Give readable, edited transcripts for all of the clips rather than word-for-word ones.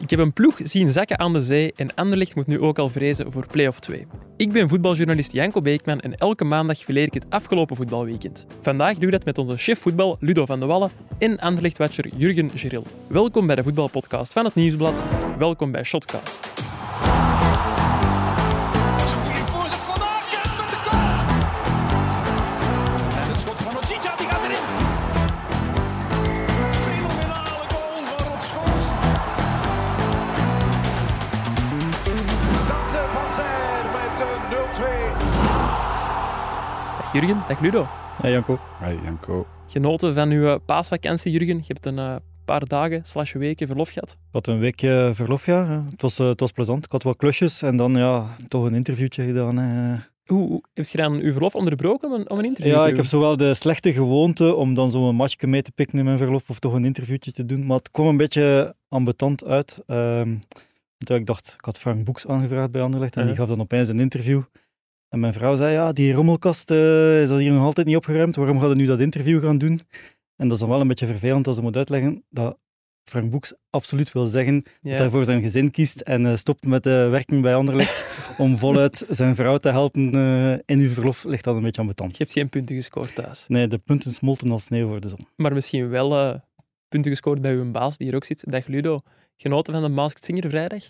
Ik heb een ploeg zien zakken aan de zee en Anderlecht moet nu ook al vrezen voor play-off 2. Ik ben voetbaljournalist Janko Beekman en elke maandag fileer ik het afgelopen voetbalweekend. Vandaag doe ik dat met onze chef voetbal Ludo Vandewalle en Anderlecht-watcher Jürgen Geril. Welkom bij de voetbalpodcast van het Nieuwsblad. Welkom bij Shotcast. Jurgen, dag Ludo. Hey Janko. Hey Janko. Genoten van uw paasvakantie, Jurgen. Je hebt een paar dagen / weken verlof gehad. Ik had een weekje verlof, ja. Het was plezant. Ik had wat klusjes en dan toch een interviewtje gedaan. Hoe heb je dan uw verlof onderbroken om een interview te doen? Ja, ik heb zowel de slechte gewoonte om dan zo'n matchje mee te pikken in mijn verlof of toch een interviewtje te doen. Maar het kwam een beetje ambetant uit. Ik dacht, ik had Frank Boeckx aangevraagd bij Anderlecht en die gaf dan opeens een interview. En mijn vrouw zei, ja, die rommelkast is dat hier nog altijd niet opgeruimd, waarom gaat je nu dat interview gaan doen? En dat is dan wel een beetje vervelend als ze moet uitleggen dat Frank Boeckx absoluut wil zeggen dat hij voor zijn gezin kiest en stopt met werken bij Anderlecht om voluit zijn vrouw te helpen. In uw verlof ligt dat een beetje ambetant. Je hebt geen punten gescoord thuis? Nee, de punten smolten als sneeuw voor de zon. Maar misschien wel punten gescoord bij uw baas, die hier ook zit. Dag Ludo. Genoten van de Masked Singer vrijdag?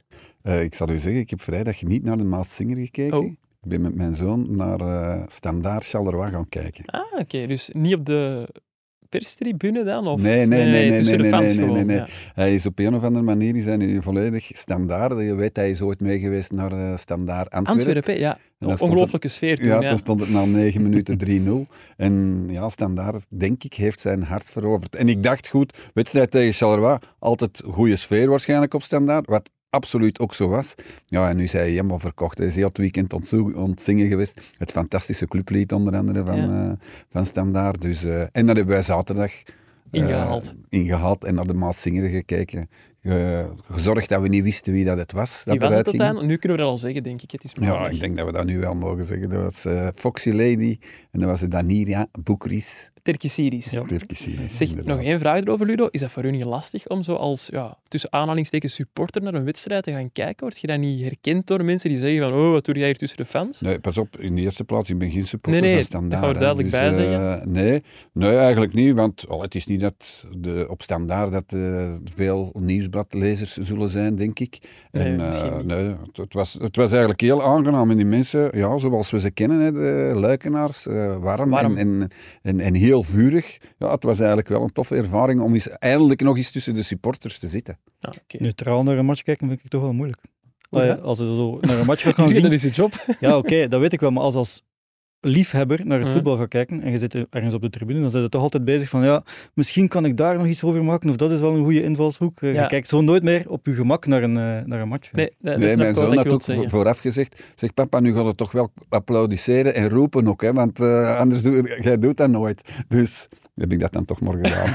Ik zal u zeggen, ik heb vrijdag niet naar de Masked Singer gekeken. Oh. Ik ben met mijn zoon naar Standaard Charleroi gaan kijken. Ah, oké. Dus niet op de perstribune dan? Of? Nee. Ja. Hij is op een of andere manier is hij nu volledig Standaard. Je weet, hij is ooit mee geweest naar Standaard Antwerpen. Ja. Ongelooflijke sfeer toen. Ja, dan stond het na 9 minuten 3-0. En ja, Standaard, denk ik, heeft zijn hart veroverd. En ik dacht, goed, wedstrijd tegen Charleroi, altijd goede sfeer waarschijnlijk op Standaard. Wat absoluut ook zo was. Ja, en nu is hij helemaal verkocht. Hij is heel het weekend ontzingen geweest. Het fantastische clublied onder andere van Standaard. Dus, en dat hebben wij zaterdag ingehaald en naar de Maas Singer gekeken. Gezorgd dat we niet wisten wie dat het was. Wie was het dan? Nu kunnen we dat al zeggen, denk ik. Het is ja, ik denk dat we dat nu wel mogen zeggen. Dat was Foxy Lady en dat was Danira Boekris. Terkisiris. Ja. Zeg, nog één vraag erover, Ludo. Is dat voor u niet lastig om zo als tussen aanhalingstekens supporter naar een wedstrijd te gaan kijken? Word je dat niet herkend door mensen die zeggen van wat doe jij hier tussen de fans? Nee, pas op. In de eerste plaats, ik ben geen supporter van Standaard. Nee, dat gaan we duidelijk bij zeggen. Nee, eigenlijk niet. Want het is niet dat op Standaard dat veel nieuwsbladlezers zullen zijn, denk ik. Het was eigenlijk heel aangenaam. En die mensen, zoals we ze kennen, de luikenaars, warm. En heel vurig. Ja, het was eigenlijk wel een toffe ervaring om eindelijk nog eens tussen de supporters te zitten. Ah, okay. Neutraal naar een match kijken vind ik toch wel moeilijk. Als je zo naar een match gaat gaan zien... Dat is je job. Ja, oké, dat weet ik wel. Maar als liefhebber naar het voetbal gaat kijken en je zit ergens op de tribune, dan zit je toch altijd bezig van misschien kan ik daar nog iets over maken of dat is wel een goede invalshoek. Je kijkt zo nooit meer op je gemak naar een match. Nee, mijn zoon had ook vooraf gezegd, zeg papa, nu gaat het toch wel applaudisseren en roepen ook, hè, want anders jij doet dat nooit. Dus heb ik dat dan toch maar gedaan.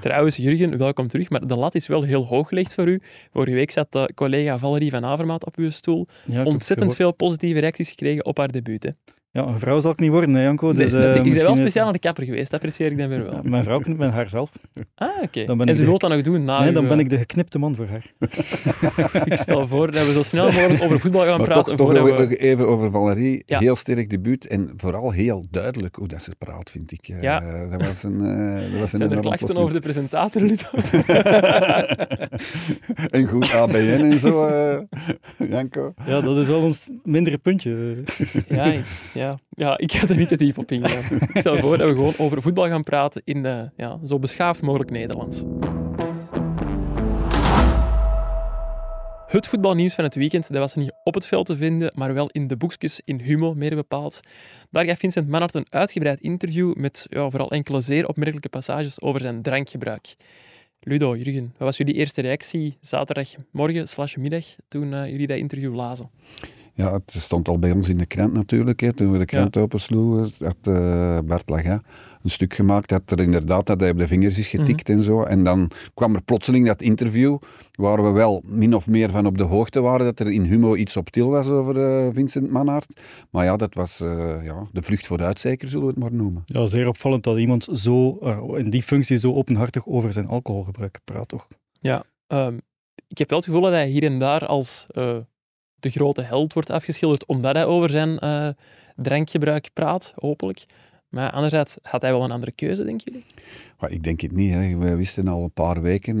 Trouwens, Jurgen, welkom terug, maar de lat is wel heel hoog gelegd voor u. Vorige week zat collega Valerie van Avermaat op uw stoel. Ja, ontzettend veel positieve reacties gekregen op haar debuut. Hè. Ja, een vrouw zal ik niet worden, hè, Janko. Dus, ik ben wel speciaal aan de kapper geweest, dat apprecieer ik dan weer wel. Ja, mijn vrouw knipt met haar zelf. Ah, oké. En ze wil dat nog doen na dan ben ik de geknipte man voor haar. Ik stel voor dat we zo snel mogelijk over voetbal gaan praten. Toch even over Valerie. Ja. Heel sterk debuut en vooral heel duidelijk hoe dat ze praat, vind ik. Ja. Dat was een... Zijn er klachten over de presentator, Ludo? En goed ABN en zo, Janko. Ja, dat is wel ons mindere puntje. Ja, ik ga er niet te diep op ingaan. Ik stel voor dat we gewoon over voetbal gaan praten in zo beschaafd mogelijk Nederlands. Het voetbalnieuws van het weekend, dat was niet op het veld te vinden, maar wel in de boekjes in Humo, meer bepaald. Daar gaf Vincent Mannaert een uitgebreid interview met vooral enkele zeer opmerkelijke passages over zijn drankgebruik. Ludo, Jurgen, wat was jullie eerste reactie zaterdagmorgen /middag toen jullie dat interview lazen? Ja, het stond al bij ons in de krant natuurlijk, hè, toen we de krant opensloegen, had Bart Laga een stuk gemaakt dat hij op de vingers is getikt en zo. En dan kwam er plotseling dat interview, waar we wel min of meer van op de hoogte waren, dat er in Humo iets op til was over Vincent Mannaert. Maar ja, dat was de vlucht vooruit zeker, zullen we het maar noemen. Ja, zeer opvallend dat iemand zo in die functie zo openhartig over zijn alcoholgebruik praat, toch? Ja. Ik heb wel het gevoel dat hij hier en daar als de grote held wordt afgeschilderd, omdat hij over zijn drankgebruik praat, hopelijk. Maar anderzijds had hij wel een andere keuze, denk jullie? Ja, ik denk het niet. Hè. We wisten al een paar weken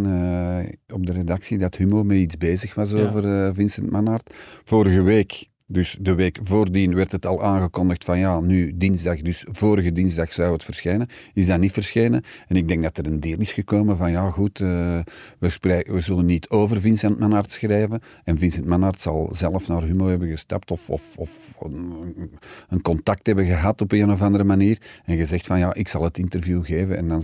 op de redactie dat Humo met iets bezig was over Vincent Mannaert. Vorige week, dus de week voordien, werd het al aangekondigd van ja, nu dinsdag, dus vorige dinsdag zou het verschijnen. Is dat niet verschenen? En ik denk dat er een deel is gekomen van ja, goed, we zullen niet over Vincent Mannaert schrijven. En Vincent Mannaert zal zelf naar Humo hebben gestapt of een contact hebben gehad op een of andere manier. En gezegd van ja, ik zal het interview geven en dan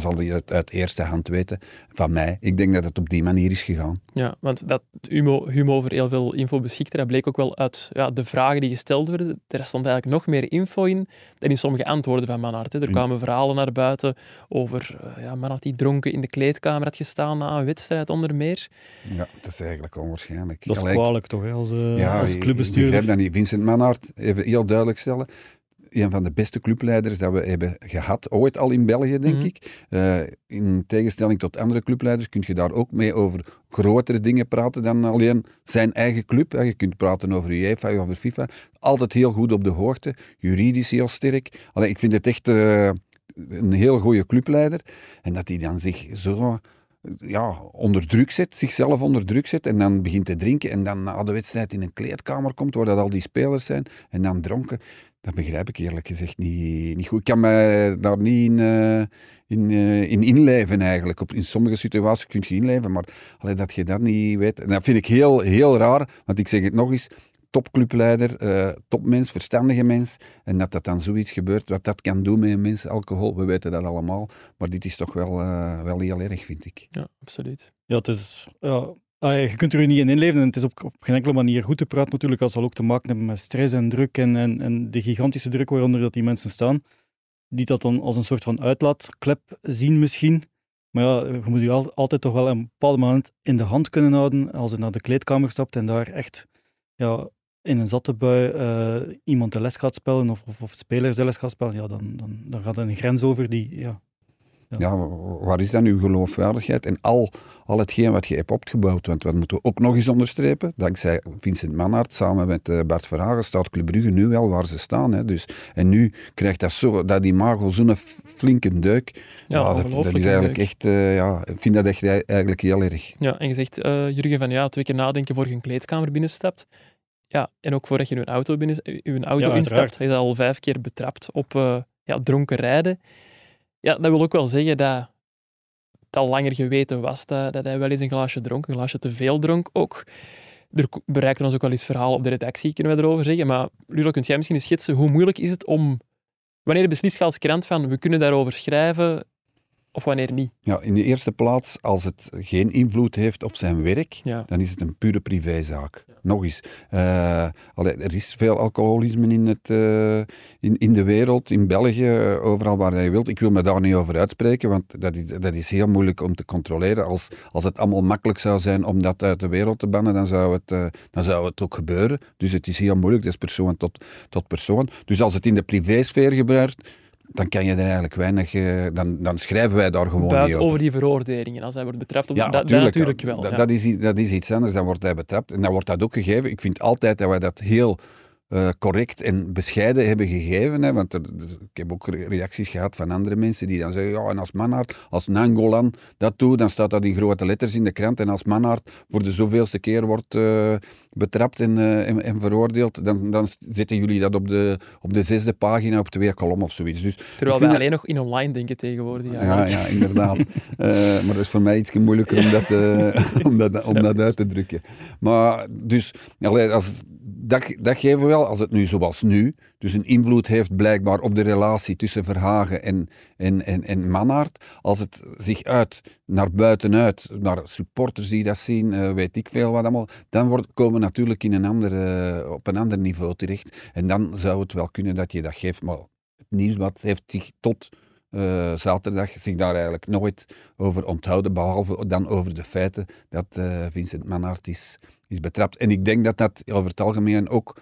zal je het uit eerste hand weten van mij. Ik denk dat het op die manier is gegaan. Ja, want dat Humo over heel veel info beschikte, dat bleek ook wel uit de vragen die gesteld werden. Er stond eigenlijk nog meer info in dan in sommige antwoorden van Mannaert. Er kwamen verhalen naar buiten over Mannaert die dronken in de kleedkamer had gestaan na een wedstrijd onder meer. Ja, dat is eigenlijk onwaarschijnlijk. Dat is kwalijk toch, hè, als clubbestuurder. Ik begrijp dat niet. Vincent Mannaert, even heel duidelijk stellen, een van de beste clubleiders dat we hebben gehad, ooit al in België, denk ik. In tegenstelling tot andere clubleiders kun je daar ook mee over grotere dingen praten dan alleen zijn eigen club. Je kunt praten over UEFA, over FIFA. Altijd heel goed op de hoogte, juridisch heel sterk. Allee, ik vind het echt een heel goede clubleider. En dat hij dan zich zo... onder druk zet, zichzelf onder druk zet en dan begint te drinken en dan na de wedstrijd in een kleedkamer komt waar dat al die spelers zijn en dan dronken, dat begrijp ik eerlijk gezegd niet goed. Ik kan mij daar niet in inleven eigenlijk. In sommige situaties kun je inleven, maar dat je dat niet weet, en dat vind ik heel, heel raar, want ik zeg het nog eens, topclubleider, topmens, verstandige mens. En dat dan zoiets gebeurt, wat dat kan doen met een mens, alcohol, we weten dat allemaal. Maar dit is toch wel heel erg, vind ik. Ja, absoluut. Ja, het is... je kunt er niet in inleven en het is op geen enkele manier goed te praten natuurlijk. Dat zal ook te maken hebben met stress en druk en de gigantische druk waaronder dat die mensen staan. Die dat dan als een soort van uitlaatklep zien misschien. Maar ja, je moet je altijd toch wel een bepaald moment in de hand kunnen houden als je naar de kleedkamer stapt en daar echt... in een zatte bui iemand de les gaat spelen of spelers de les gaat spelen, ja, dan gaat er een grens over die... Ja, waar is dan uw geloofwaardigheid? En al hetgeen wat je hebt opgebouwd, want wat moeten we ook nog eens onderstrepen? Dankzij Vincent Mannaert samen met Bart Verhaeghe staat Club Brugge nu wel waar ze staan. Hè? Dus, en nu krijgt dat imago zo'n flinke deuk. Ja, dat is eigenlijk deuk. Echt... ik vind dat echt eigenlijk heel erg. Ja, en je zegt, Jurgen, van ja, 2 keer nadenken voor je een kleedkamer binnenstapt. Ja, en ook voordat je uw auto instapt, je bent al 5 keer betrapt op dronken rijden. Ja, dat wil ook wel zeggen dat het al langer geweten was dat hij wel eens een glaasje te veel dronk ook. Er bereikten ons ook wel eens verhalen op de redactie, kunnen we erover zeggen. Maar Ludo, kunt jij misschien eens schetsen hoe moeilijk is het om... Wanneer beslist je als krant van, we kunnen daarover schrijven... Of wanneer niet? Ja, in de eerste plaats, als het geen invloed heeft op zijn werk, dan is het een pure privézaak. Ja. Nog eens, er is veel alcoholisme in de wereld, in België, overal waar je wilt. Ik wil me daar niet over uitspreken, want dat is heel moeilijk om te controleren. Als het allemaal makkelijk zou zijn om dat uit de wereld te bannen, dan zou het ook gebeuren. Dus het is heel moeilijk, dat is persoon tot persoon. Dus als het in de privésfeer gebeurt... Dan kan je er eigenlijk weinig... Dan schrijven wij daar gewoon niet over die veroordelingen, als hij wordt betrapt. Natuurlijk wel. Dat is iets anders, dan wordt hij betrapt. En dan wordt dat ook gegeven. Ik vind altijd dat wij dat heel correct en bescheiden hebben gegeven. Hè, want ik heb ook reacties gehad van andere mensen die dan zeggen, ja, en als Mannaert, als Nangolan dat doet, dan staat dat in grote letters in de krant. En als Mannaert voor de zoveelste keer wordt betrapt en veroordeeld, dan zetten jullie dat op de 6e pagina op 2 kolommen of zoiets. Dus, terwijl wij alleen nog in online denken tegenwoordig. Ja, inderdaad. Maar dat is voor mij iets moeilijker om dat uit te drukken. Maar dus, dat geven we wel, als het nu zoals nu, dus een invloed heeft blijkbaar op de relatie tussen Verhaeghe en Mannaert, als het zich uit naar buitenuit, naar supporters die dat zien, weet ik veel wat allemaal, dan komen we natuurlijk op een ander niveau terecht. En dan zou het wel kunnen dat je dat geeft, maar het nieuwsblad heeft zich tot... zaterdag zich daar eigenlijk nooit over onthouden, behalve dan over de feiten dat Vincent Mannaert is betrapt. En ik denk dat dat over het algemeen ook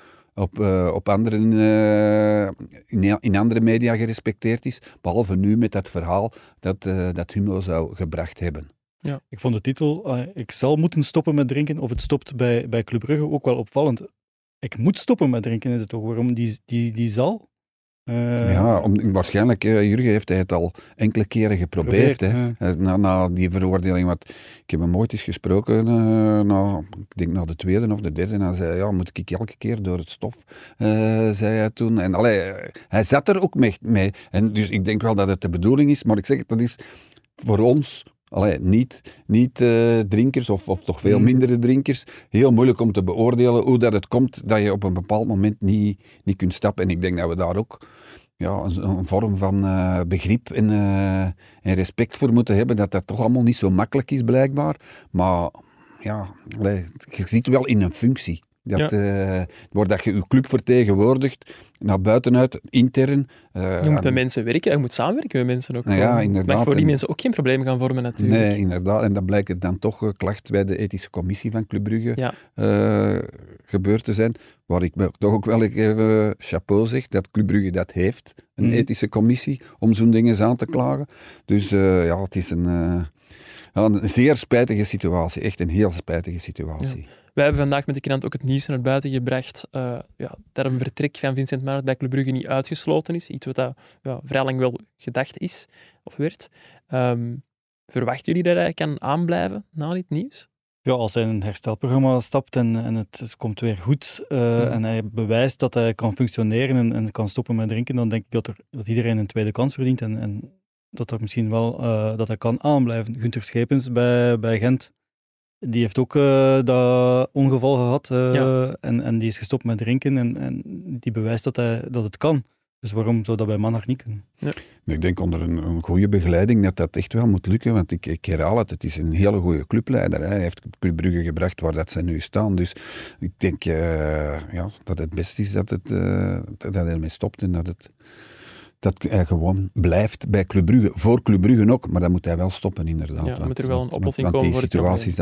in andere media gerespecteerd is, behalve nu met dat verhaal dat Humo zou gebracht hebben. Ja. Ik vond de titel, ik zal moeten stoppen met drinken, of het stopt bij Club Brugge, ook wel opvallend. Ik moet stoppen met drinken, is het toch? Waarom die zal? Ja, waarschijnlijk, Jurgen heeft hij het al enkele keren geprobeerd. Hè. Na die veroordeling, want ik heb hem ooit eens gesproken, ik denk na de tweede of de derde, en hij zei, ja, moet ik elke keer door het stof, zei hij toen. En hij zat er ook mee. En dus ik denk wel dat het de bedoeling is, maar ik zeg, dat is voor ons... Niet drinkers, of toch veel mindere drinkers. Heel moeilijk om te beoordelen hoe dat het komt dat je op een bepaald moment niet kunt stappen. En ik denk dat we daar ook een vorm van begrip en respect voor moeten hebben. Dat toch allemaal niet zo makkelijk is, blijkbaar. Maar ja, je zit wel in een functie. Dat je club vertegenwoordigt, naar buitenuit, intern. Je moet met mensen werken, je moet samenwerken met mensen ook. Ja, inderdaad. Maar voor die mensen ook geen probleem gaan vormen natuurlijk. Nee, inderdaad. En dan blijkt er dan toch klacht bij de ethische commissie van Club Brugge gebeurd te zijn. Waar ik me toch ook wel even chapeau zeg, dat Club Brugge dat heeft. Een ethische commissie, om zo'n dingen aan te klagen. Dus het is een zeer spijtige situatie. Echt een heel spijtige situatie. Ja. Wij hebben vandaag met de krant ook het nieuws naar buiten gebracht dat een vertrek van Vincent Mannaert bij Club Brugge niet uitgesloten is. Iets wat vrij lang wel gedacht is, of werd. Verwachten jullie dat hij kan aanblijven na dit nieuws? Ja, als hij in een herstelprogramma stapt en het komt weer goed en hij bewijst dat hij kan functioneren en kan stoppen met drinken, dan denk ik dat iedereen een tweede kans verdient en dat er misschien wel dat hij kan aanblijven. Gunther Schepens bij Gent. Die heeft ook dat ongeval gehad en die is gestopt met drinken en die bewijst dat het kan. Dus waarom zou dat bij Mannaert niet kunnen? Ja. Ik denk onder een goede begeleiding dat echt wel moet lukken, want ik herhaal het is een hele goede clubleider. Hij heeft Club Brugge gebracht waar dat ze nu staan. Dus ik denk dat het best is dat hij ermee stopt en dat hij gewoon blijft bij Club Brugge. Voor Club Brugge ook, maar dan moet hij wel stoppen, inderdaad. Ja, moet er wel een oplossing komen voor situaties,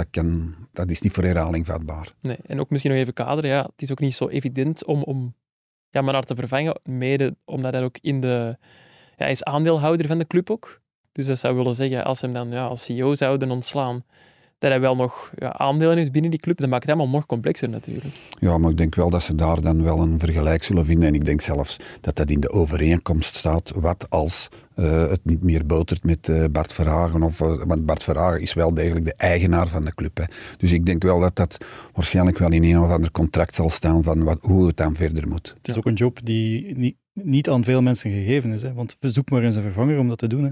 dat is niet voor herhaling vatbaar. Nee, en ook misschien nog even kaderen, het is ook niet zo evident om Mannaert te vervangen, mede omdat hij ook hij is aandeelhouder van de club ook. Dus dat zou willen zeggen, als ze hem dan als CEO zouden ontslaan, dat hij wel nog aandelen heeft binnen die club, dat maakt het allemaal nog complexer natuurlijk. Ja, maar ik denk wel dat ze daar dan wel een vergelijk zullen vinden. En ik denk zelfs dat dat in de overeenkomst staat, wat als het niet meer botert met Bart Verhaeghe. Want Bart Verhaeghe is wel degelijk de eigenaar van de club. Hè. Dus ik denk wel dat dat waarschijnlijk wel in een of ander contract zal staan van hoe het dan verder moet. Het is ook een job die niet aan veel mensen gegeven is. Hè. Want zoek maar eens een vervanger om dat te doen, hè.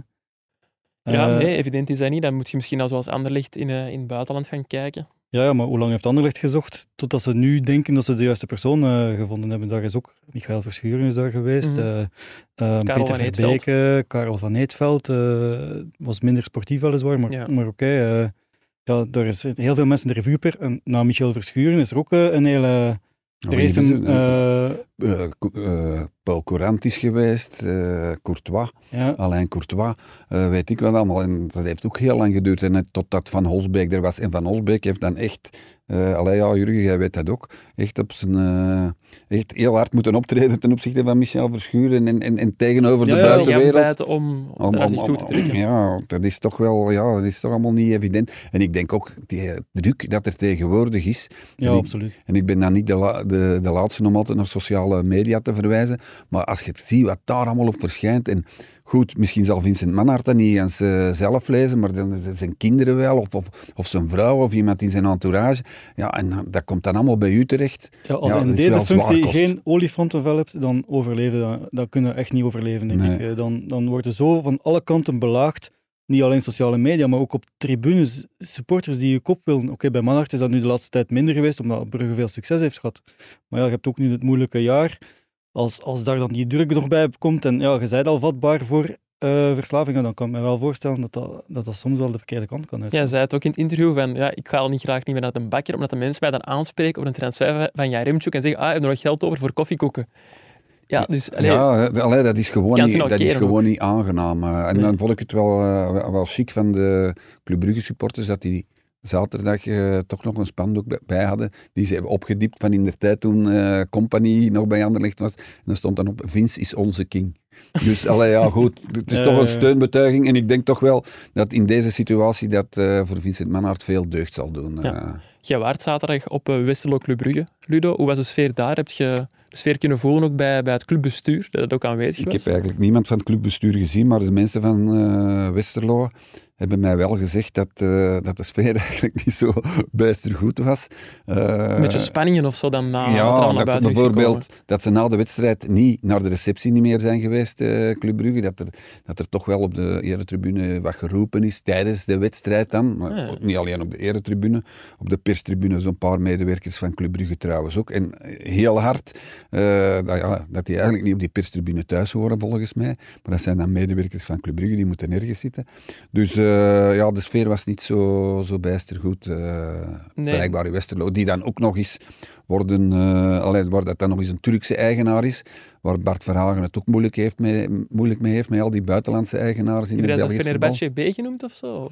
Ja, nee, evident is dat niet. Dan moet je misschien zoals Anderlecht in het buitenland gaan kijken. Ja, maar hoe lang heeft Anderlecht gezocht? Totdat ze nu denken dat ze de juiste persoon gevonden hebben. Daar is ook Michel Verschueren is daar geweest. Peter Verbeke, Karel van Eetveld. Was minder sportief weliswaar, maar oké. Daar is heel veel mensen de revue per. En na Michel Verschueren is er ook een hele... Er is Paul Courant is geweest, Courtois, Alain Courtois, weet ik wat allemaal. En dat heeft ook heel lang geduurd, en totdat Van Holsbeek er was. En Van Holsbeek heeft dan echt, Jurgen, jij weet dat ook, echt, op zijn, echt heel hard moeten optreden ten opzichte van Michel Verschueren en tegenover de buitenwereld. Ja, om daar zich toe te drukken. Ja, dat is toch wel, dat is toch allemaal niet evident. En ik denk ook, die druk dat er tegenwoordig is. Ja, absoluut. En ik ben dan niet de laatste om altijd naar sociale media te verwijzen. Maar als je ziet wat daar allemaal op verschijnt... En goed, misschien zal Vincent Mannaert dat niet eens zelf lezen, maar dan zijn kinderen wel, of zijn vrouw, of iemand in zijn entourage. Ja, en dat komt dan allemaal bij u terecht. Ja, als in deze functie geen olifantenvel hebt, dan overleven. Dan kunnen we echt niet overleven, denk ik. Dan worden zo van alle kanten belaagd. Niet alleen sociale media, maar ook op tribunes, supporters die je kop willen. Oké, bij Mannaert is dat nu de laatste tijd minder geweest, omdat Brugge veel succes heeft gehad. Maar je hebt ook nu het moeilijke jaar... Als daar dan die druk nog bij komt en je bent al vatbaar voor verslavingen, dan kan ik me wel voorstellen dat soms wel de verkeerde kant kan uitgaan. Jij zei het ook in het interview van, ik ga al niet graag meer naar de bakker, omdat de mensen mij dan aanspreken op een transfer van Jaremchuk en zeggen, ik heb nog geld over voor koffiekoeken. Ja, dat is gewoon niet aangenaam. En dan vond ik het wel chic van de Club Brugge supporters dat die zaterdag toch nog een spandoek bij hadden. Die ze hebben opgediept van in de tijd toen Company nog bij Anderlecht was. En dan stond dan op, Vince is onze king. Dus allee, ja, goed, het is toch een steunbetuiging. En ik denk toch wel dat in deze situatie dat voor Vincent Mannaert veel deugd zal doen. Ja. Jij waart zaterdag op Westerlo Club Brugge. Ludo, hoe was de sfeer daar? Heb je de sfeer kunnen voelen ook bij het clubbestuur, dat het ook aanwezig was? Ik heb eigenlijk niemand van het clubbestuur gezien, maar de mensen van Westerlo hebben mij wel gezegd dat de sfeer eigenlijk niet zo bijster goed was. Een beetje spanningen of zo dan na dat ze bijvoorbeeld dat ze na de wedstrijd niet naar de receptie niet meer zijn geweest, Club Brugge. Dat er toch wel op de eretribune wat geroepen is tijdens de wedstrijd dan. Maar niet alleen op de eretribune, op de perstribune zo'n paar medewerkers van Club Brugge trouwens ook. En heel hard dat die eigenlijk niet op die perstribune thuis horen volgens mij. Maar dat zijn dan medewerkers van Club Brugge, die moeten ergens zitten. Dus de sfeer was niet zo bijster goed, blijkbaar in Westerlo, die dan ook nog eens worden, waar dat dan nog eens een Turkse eigenaar is, waar Bart Verhaeghe het ook moeilijk mee heeft met al die buitenlandse eigenaars in de Belgische voetbal. Is dat Fenerbahçe B genoemd of zo?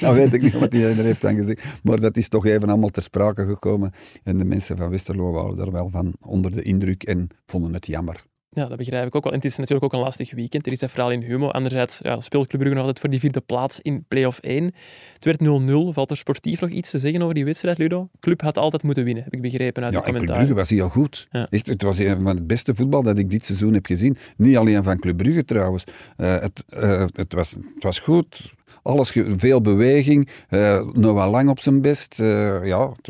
Dat weet ik niet wat hij er heeft aan gezegd, maar dat is toch even allemaal ter sprake gekomen en de mensen van Westerlo waren daar wel van onder de indruk en vonden het jammer. Ja, dat begrijp ik ook wel. En het is natuurlijk ook een lastig weekend. Er is dat verhaal in Humo. Anderzijds speelt Club Brugge nog altijd voor die vierde plaats in play-off 1. Het werd 0-0. Valt er sportief nog iets te zeggen over die wedstrijd, Ludo? Club had altijd moeten winnen, heb ik begrepen uit de commentaar. Club Brugge was heel goed. Ja. Echt, het was een van het beste voetbal dat ik dit seizoen heb gezien. Niet alleen van Club Brugge trouwens. Het was goed. Alles, veel beweging, Noah Lang op zijn best. Het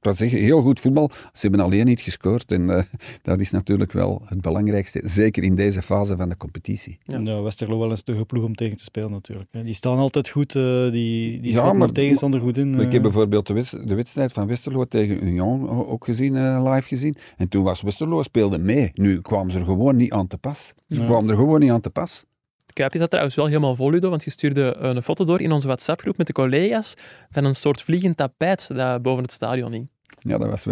was echt heel goed voetbal. Ze hebben alleen niet gescoord en dat is natuurlijk wel het belangrijkste, zeker in deze fase van de competitie. Ja. Ja, Westerlo wel een stugge ploeg om tegen te spelen natuurlijk. Die staan altijd goed, die staan de tegenstander goed in. Ik heb bijvoorbeeld de wedstrijd van Westerlo tegen Union ook gezien, live gezien. En toen was Westerlo speelde mee. Nu kwamen ze er gewoon niet aan te pas. Kuipje zat trouwens wel helemaal vol, Ludo, want je stuurde een foto door in onze WhatsApp-groep met de collega's van een soort vliegend tapijt dat boven het stadion hing. Ja, dat was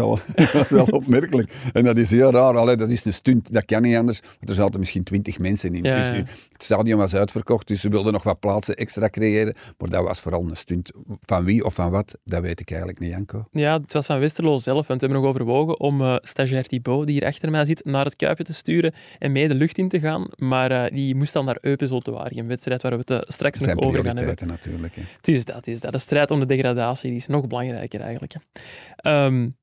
wel opmerkelijk. En dat is heel raar. Allee, dat is een stunt, dat kan niet anders. Want er zaten misschien 20 mensen in. Ja, dus, het stadion was uitverkocht, dus ze wilden nog wat plaatsen extra creëren. Maar dat was vooral een stunt. Van wie of van wat, dat weet ik eigenlijk niet, Janko. Ja, het was van Westerlo zelf. Want we hebben nog overwogen om stagiair Thibaut, die hier achter mij zit, naar het Kuipje te sturen en mee de lucht in te gaan. Maar die moest dan naar Eupen, Zulte Waregem. Een wedstrijd waar we het straks nog over gaan hebben. Natuurlijk. Hè. Het is dat. De strijd om de degradatie die is nog belangrijker eigenlijk.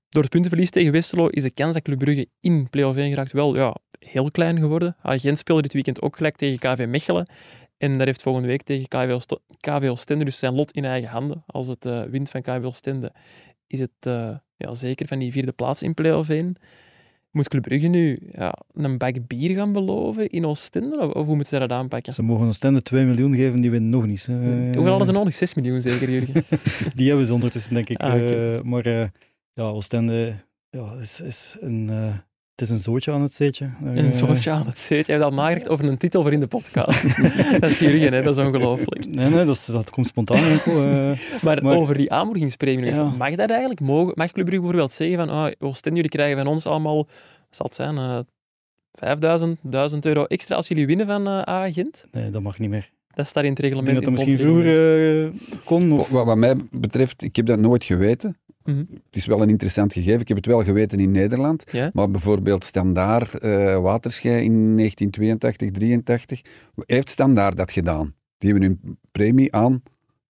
Door het puntenverlies tegen Westerlo is de kans dat Club Brugge in play-off 1 geraakt wel heel klein geworden. Gent speelde dit weekend ook gelijk tegen KV Mechelen. En daar heeft volgende week tegen KV Oostende dus zijn lot in eigen handen. Als het wint van KV Oostende is het zeker van die vierde plaats in play-off 1. Moet Club Brugge nu een bak bier gaan beloven in Oostende? Of hoe moeten ze dat aanpakken? Ze mogen Oostende 2 miljoen geven, die winnen nog niet. Hoeveel hadden ze nodig? 6 miljoen zeker, Jürgen? Die hebben ze ondertussen, denk ik. Okay. Oostende, het is een zootje aan het zeetje. Een zootje aan het zeetje. Hij heeft al nagedacht over een titel voor in de podcast. Dat is Jürgen, hè? Dat is ongelooflijk. Nee, dat komt spontaan. Maar over die aanmoedigingspremie, mag dat eigenlijk? Mag Club Brugge bijvoorbeeld zeggen van Oostende, jullie krijgen van ons allemaal, wat zal het zijn, 1000 euro extra als jullie winnen van Gent? Nee, dat mag niet meer. Dat staat in het reglement. Ik denk dat misschien vroeger kon. Of... Wat mij betreft, ik heb dat nooit geweten. Mm-hmm. Het is wel een interessant gegeven. Ik heb het wel geweten in Nederland. Ja? Maar bijvoorbeeld Standaard Waterschei in 1982, 83 heeft Standaard dat gedaan. Die hebben hun premie aan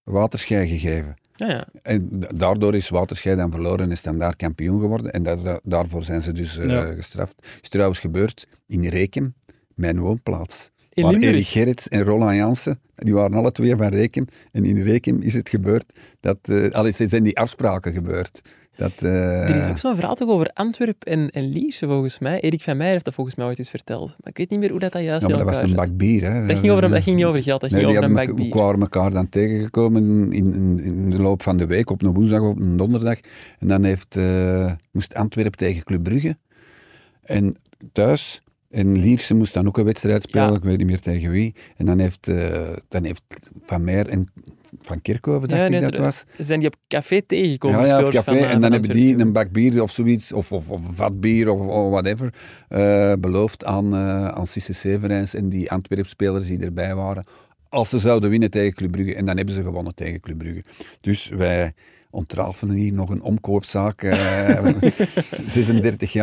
Waterschei gegeven. Ja. En daardoor is Waterschei dan verloren en Standaard kampioen geworden. En daarvoor zijn ze dus gestraft. Dat is trouwens gebeurd in Rekem, mijn woonplaats. Waar Erik Gerrits en Roland Janssen, die waren alle twee van Rekem. En in Rekem is het gebeurd, zijn die afspraken gebeurd. Er is ook zo'n verhaal toch over Antwerpen en Lierse, volgens mij. Erik van Meijer heeft dat volgens mij ooit eens verteld. Maar ik weet niet meer hoe dat juist was. Dat was een bak bier. Hè? Dat ging niet over geld, dat ging over een bak bier. We kwamen elkaar dan tegengekomen in de loop van de week, op een woensdag of op een donderdag. En dan moest Antwerpen tegen Club Brugge. En thuis... En Lierse moest dan ook een wedstrijd spelen, ik weet niet meer tegen wie. En dan heeft Van Meer en Van Kerkhoven, dat was. Zijn die op café tegengekomen? Ja, op café. En dan hebben die een bak bier of zoiets, of vat bier of whatever, beloofd aan Cisse Severijns en die Antwerpspelers die erbij waren, als ze zouden winnen tegen Club Brugge. En dan hebben ze gewonnen tegen Club Brugge. Dus wij... onttrafelen hier nog een omkoopzaak. 26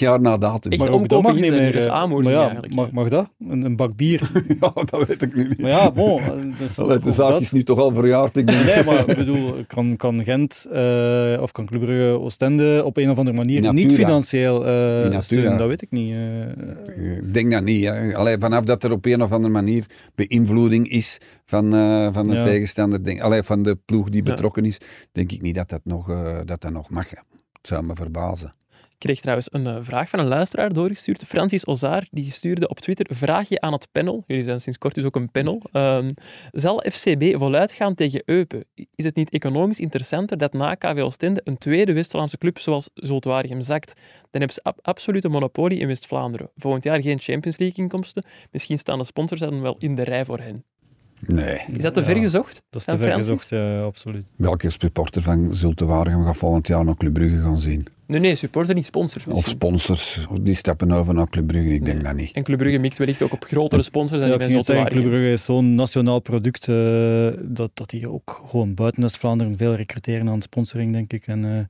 jaar na datum. Echt, maar ook dat mag niet meer. Is aanmoediging eigenlijk. Mag dat? Een bak bier? Ja, dat weet ik nu niet. Maar ja, bon. Dus, de zaak is nu toch al verjaard. Nee, maar ik bedoel, kan Gent of kan Club Brugge Oostende op een of andere manier niet financieel steunen? Dat weet ik niet. Ik denk dat niet. Allee, vanaf dat er op een of andere manier beïnvloeding is van de tegenstander, van de ploeg die betrokken is, denk ik niet dat nog mag. Het zou me verbazen. Ik kreeg trouwens een vraag van een luisteraar doorgestuurd. Francis Ozaar, die stuurde op Twitter: vraagje aan het panel. Jullie zijn sinds kort dus ook een panel. Zal FCB voluit gaan tegen Eupen? Is het niet economisch interessanter dat na KV Oostende een tweede West-Vlaamse club zoals Zulte Waregem zakt? Dan hebben ze absolute monopolie in West-Vlaanderen. Volgend jaar geen Champions League-inkomsten. Misschien staan de sponsors dan wel in de rij voor hen. Nee. Is dat te ver gezocht? Dat is te ver gezocht, ja, absoluut. Welke supporter van Zulte Waregem gaat volgend jaar naar Club Brugge gaan zien? Nee, supporters, niet sponsors misschien. Of sponsors, die stappen over naar Club Brugge, ik denk dat niet. En Club Brugge mikt wellicht ook op grotere sponsors. En Club Brugge is zo'n nationaal product dat die ook gewoon buiten West-Vlaanderen veel recruteren aan sponsoring, denk ik. En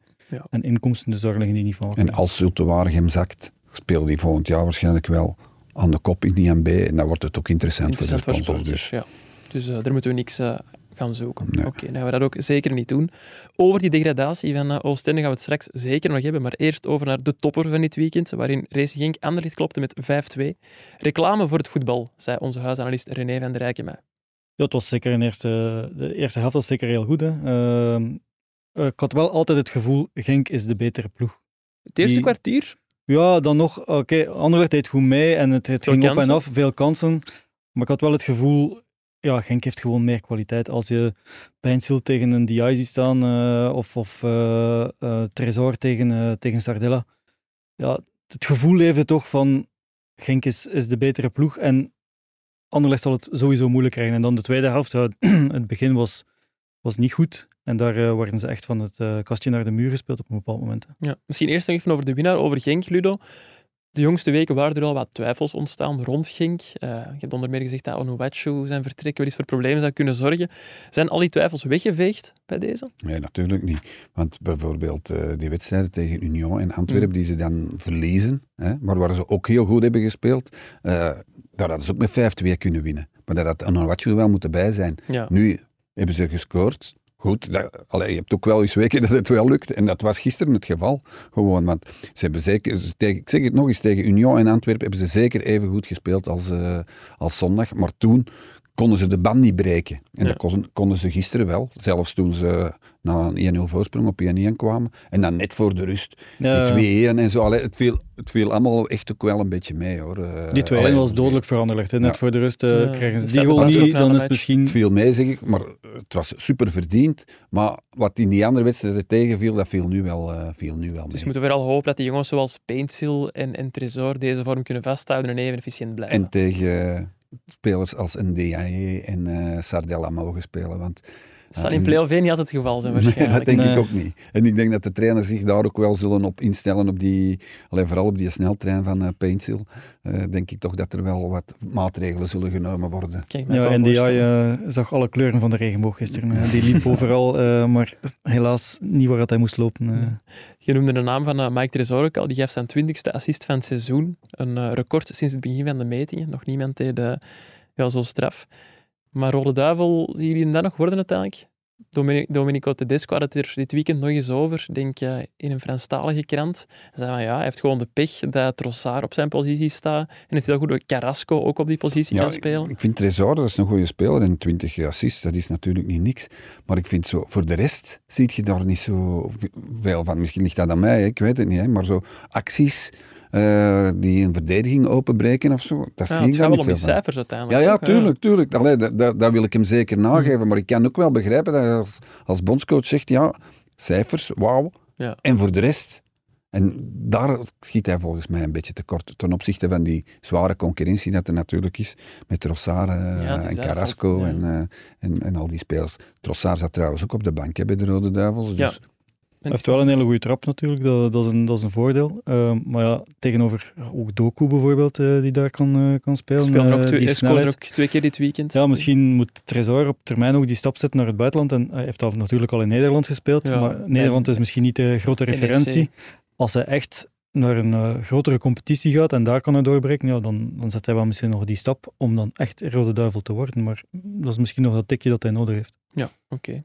inkomsten, dus daar liggen die niet van. En als Zulte Waregem zakt, speelt die volgend jaar waarschijnlijk wel aan de kop in die MB. En dan wordt het ook interessant voor de sponsors. Dus daar moeten we niks gaan zoeken. Nee. Oké, dan gaan we dat ook zeker niet doen. Over die degradatie van Oostende gaan we het straks zeker nog hebben, maar eerst over naar de topper van dit weekend, waarin Racing Genk Anderlecht klopte met 5-2. Reclame voor het voetbal, zei onze huisanalist René van der Rijken. Ja, het was zeker de eerste helft was zeker heel goed. Hè. Ik had wel altijd het gevoel, Genk is de betere ploeg. Het eerste kwartier? Ja, dan nog. Oké, Anderlecht deed goed mee en het ging kansen. Op en af, veel kansen. Maar ik had wel het gevoel... Ja, Genk heeft gewoon meer kwaliteit. Als je Paintsil tegen een DI ziet staan of Trésor tegen Sardella, ja, het gevoel leefde toch van Genk is de betere ploeg en Anderlecht zal het sowieso moeilijk krijgen. En dan de tweede helft, het begin was niet goed. En daar werden ze echt van het kastje naar de muur gespeeld op een bepaald moment. Ja, misschien eerst nog even over de winnaar, over Genk, Ludo. De jongste weken waren er al wat twijfels ontstaan rond Genk. Je hebt onder meer gezegd dat Onuwachu zijn vertrek wel eens voor problemen zou kunnen zorgen. Zijn al die twijfels weggeveegd bij deze? Nee, natuurlijk niet. Want bijvoorbeeld die wedstrijden tegen Union en Antwerpen, die ze dan verliezen, maar waar ze ook heel goed hebben gespeeld, daar hadden ze ook met 5-2 kunnen winnen. Maar daar had Onuwachu wel moeten bij zijn. Ja. Nu hebben ze gescoord. Goed, je hebt ook wel eens weken dat het wel lukt. En dat was gisteren het geval. Gewoon, want ze hebben ik zeg het nog eens, tegen Union en Antwerpen hebben ze zeker even goed gespeeld als zondag. Maar toen konden ze de band niet breken. En dat konden ze gisteren wel. Zelfs toen ze na een 1-0 voorsprong op 1-1 kwamen. En dan net voor de rust, die 2-1 en zo. Allee, het viel allemaal echt ook wel een beetje mee, hoor. Die 2-1 was dodelijk veranderd. Net voor de rust krijgen ze die goal niet. Dan is het misschien... Het viel mee, zeg ik. Maar het was super verdiend. Maar wat in die andere wedstrijden tegenviel, dat viel nu wel mee. Dus we moeten vooral hopen dat die jongens zoals Paintsil en Trésor deze vorm kunnen vasthouden en even efficiënt blijven. En tegen... spelers als NDAE en Sardella mogen spelen. Want, dat zal in play-off niet altijd het geval zijn, waarschijnlijk. Dat denk ik ook niet. En ik denk dat de trainers zich daar ook wel zullen op instellen, vooral op die sneltrein van Paintsil. Denk ik toch dat er wel wat maatregelen zullen genomen worden. NDAE zag alle kleuren van de regenboog gisteren. Die liep overal, maar helaas niet waar hij moest lopen. Je noemde de naam van Mike Trésor ook al. Die geeft zijn 20e assist van het seizoen. Een record sinds het begin van de metingen. Nog niemand deed zo straf. Maar Rode Duivel, zien jullie hem dan nog worden uiteindelijk? Domenico Tedesco had het er dit weekend nog eens over, denk in een Franstalige krant. Hij zei van hij heeft gewoon de pech dat Trossard op zijn positie staat. En heeft heel goed dat Carrasco ook op die positie kan spelen. Ik vind Trésor, dat is een goede speler en 20 assists, dat is natuurlijk niet niks. Maar ik vind zo, voor de rest zie je daar niet zo veel van. Misschien ligt dat aan mij, ik weet het niet. Maar zo acties... die een verdediging openbreken of zo. Dat zie ik wel om die cijfers uiteindelijk. Ja, tuurlijk. Allee, dat wil ik hem zeker nageven. Maar ik kan ook wel begrijpen dat als bondscoach zegt, cijfers, wauw. Ja. En voor de rest... En daar schiet hij volgens mij een beetje tekort ten opzichte van die zware concurrentie dat er natuurlijk is met Trossard en Carrasco en al die spelers. Trossard zat trouwens ook op de bank bij de Rode Duivels. Dus... Ja. Hij heeft wel een hele goede trap natuurlijk, dat is een voordeel. Maar ja, tegenover ook Doku bijvoorbeeld, die daar kan spelen. Speelde er ook twee keer dit weekend. Ja, misschien moet Trésor op termijn ook die stap zetten naar het buitenland. En hij heeft al, natuurlijk al in Nederland gespeeld, ja, maar Nederland is misschien niet de grote referentie. Als hij echt naar een grotere competitie gaat en daar kan hij doorbreken, ja, dan zet hij wel misschien nog die stap om dan echt Rode Duivel te worden. Maar dat is misschien nog dat tikje dat hij nodig heeft. Ja, oké.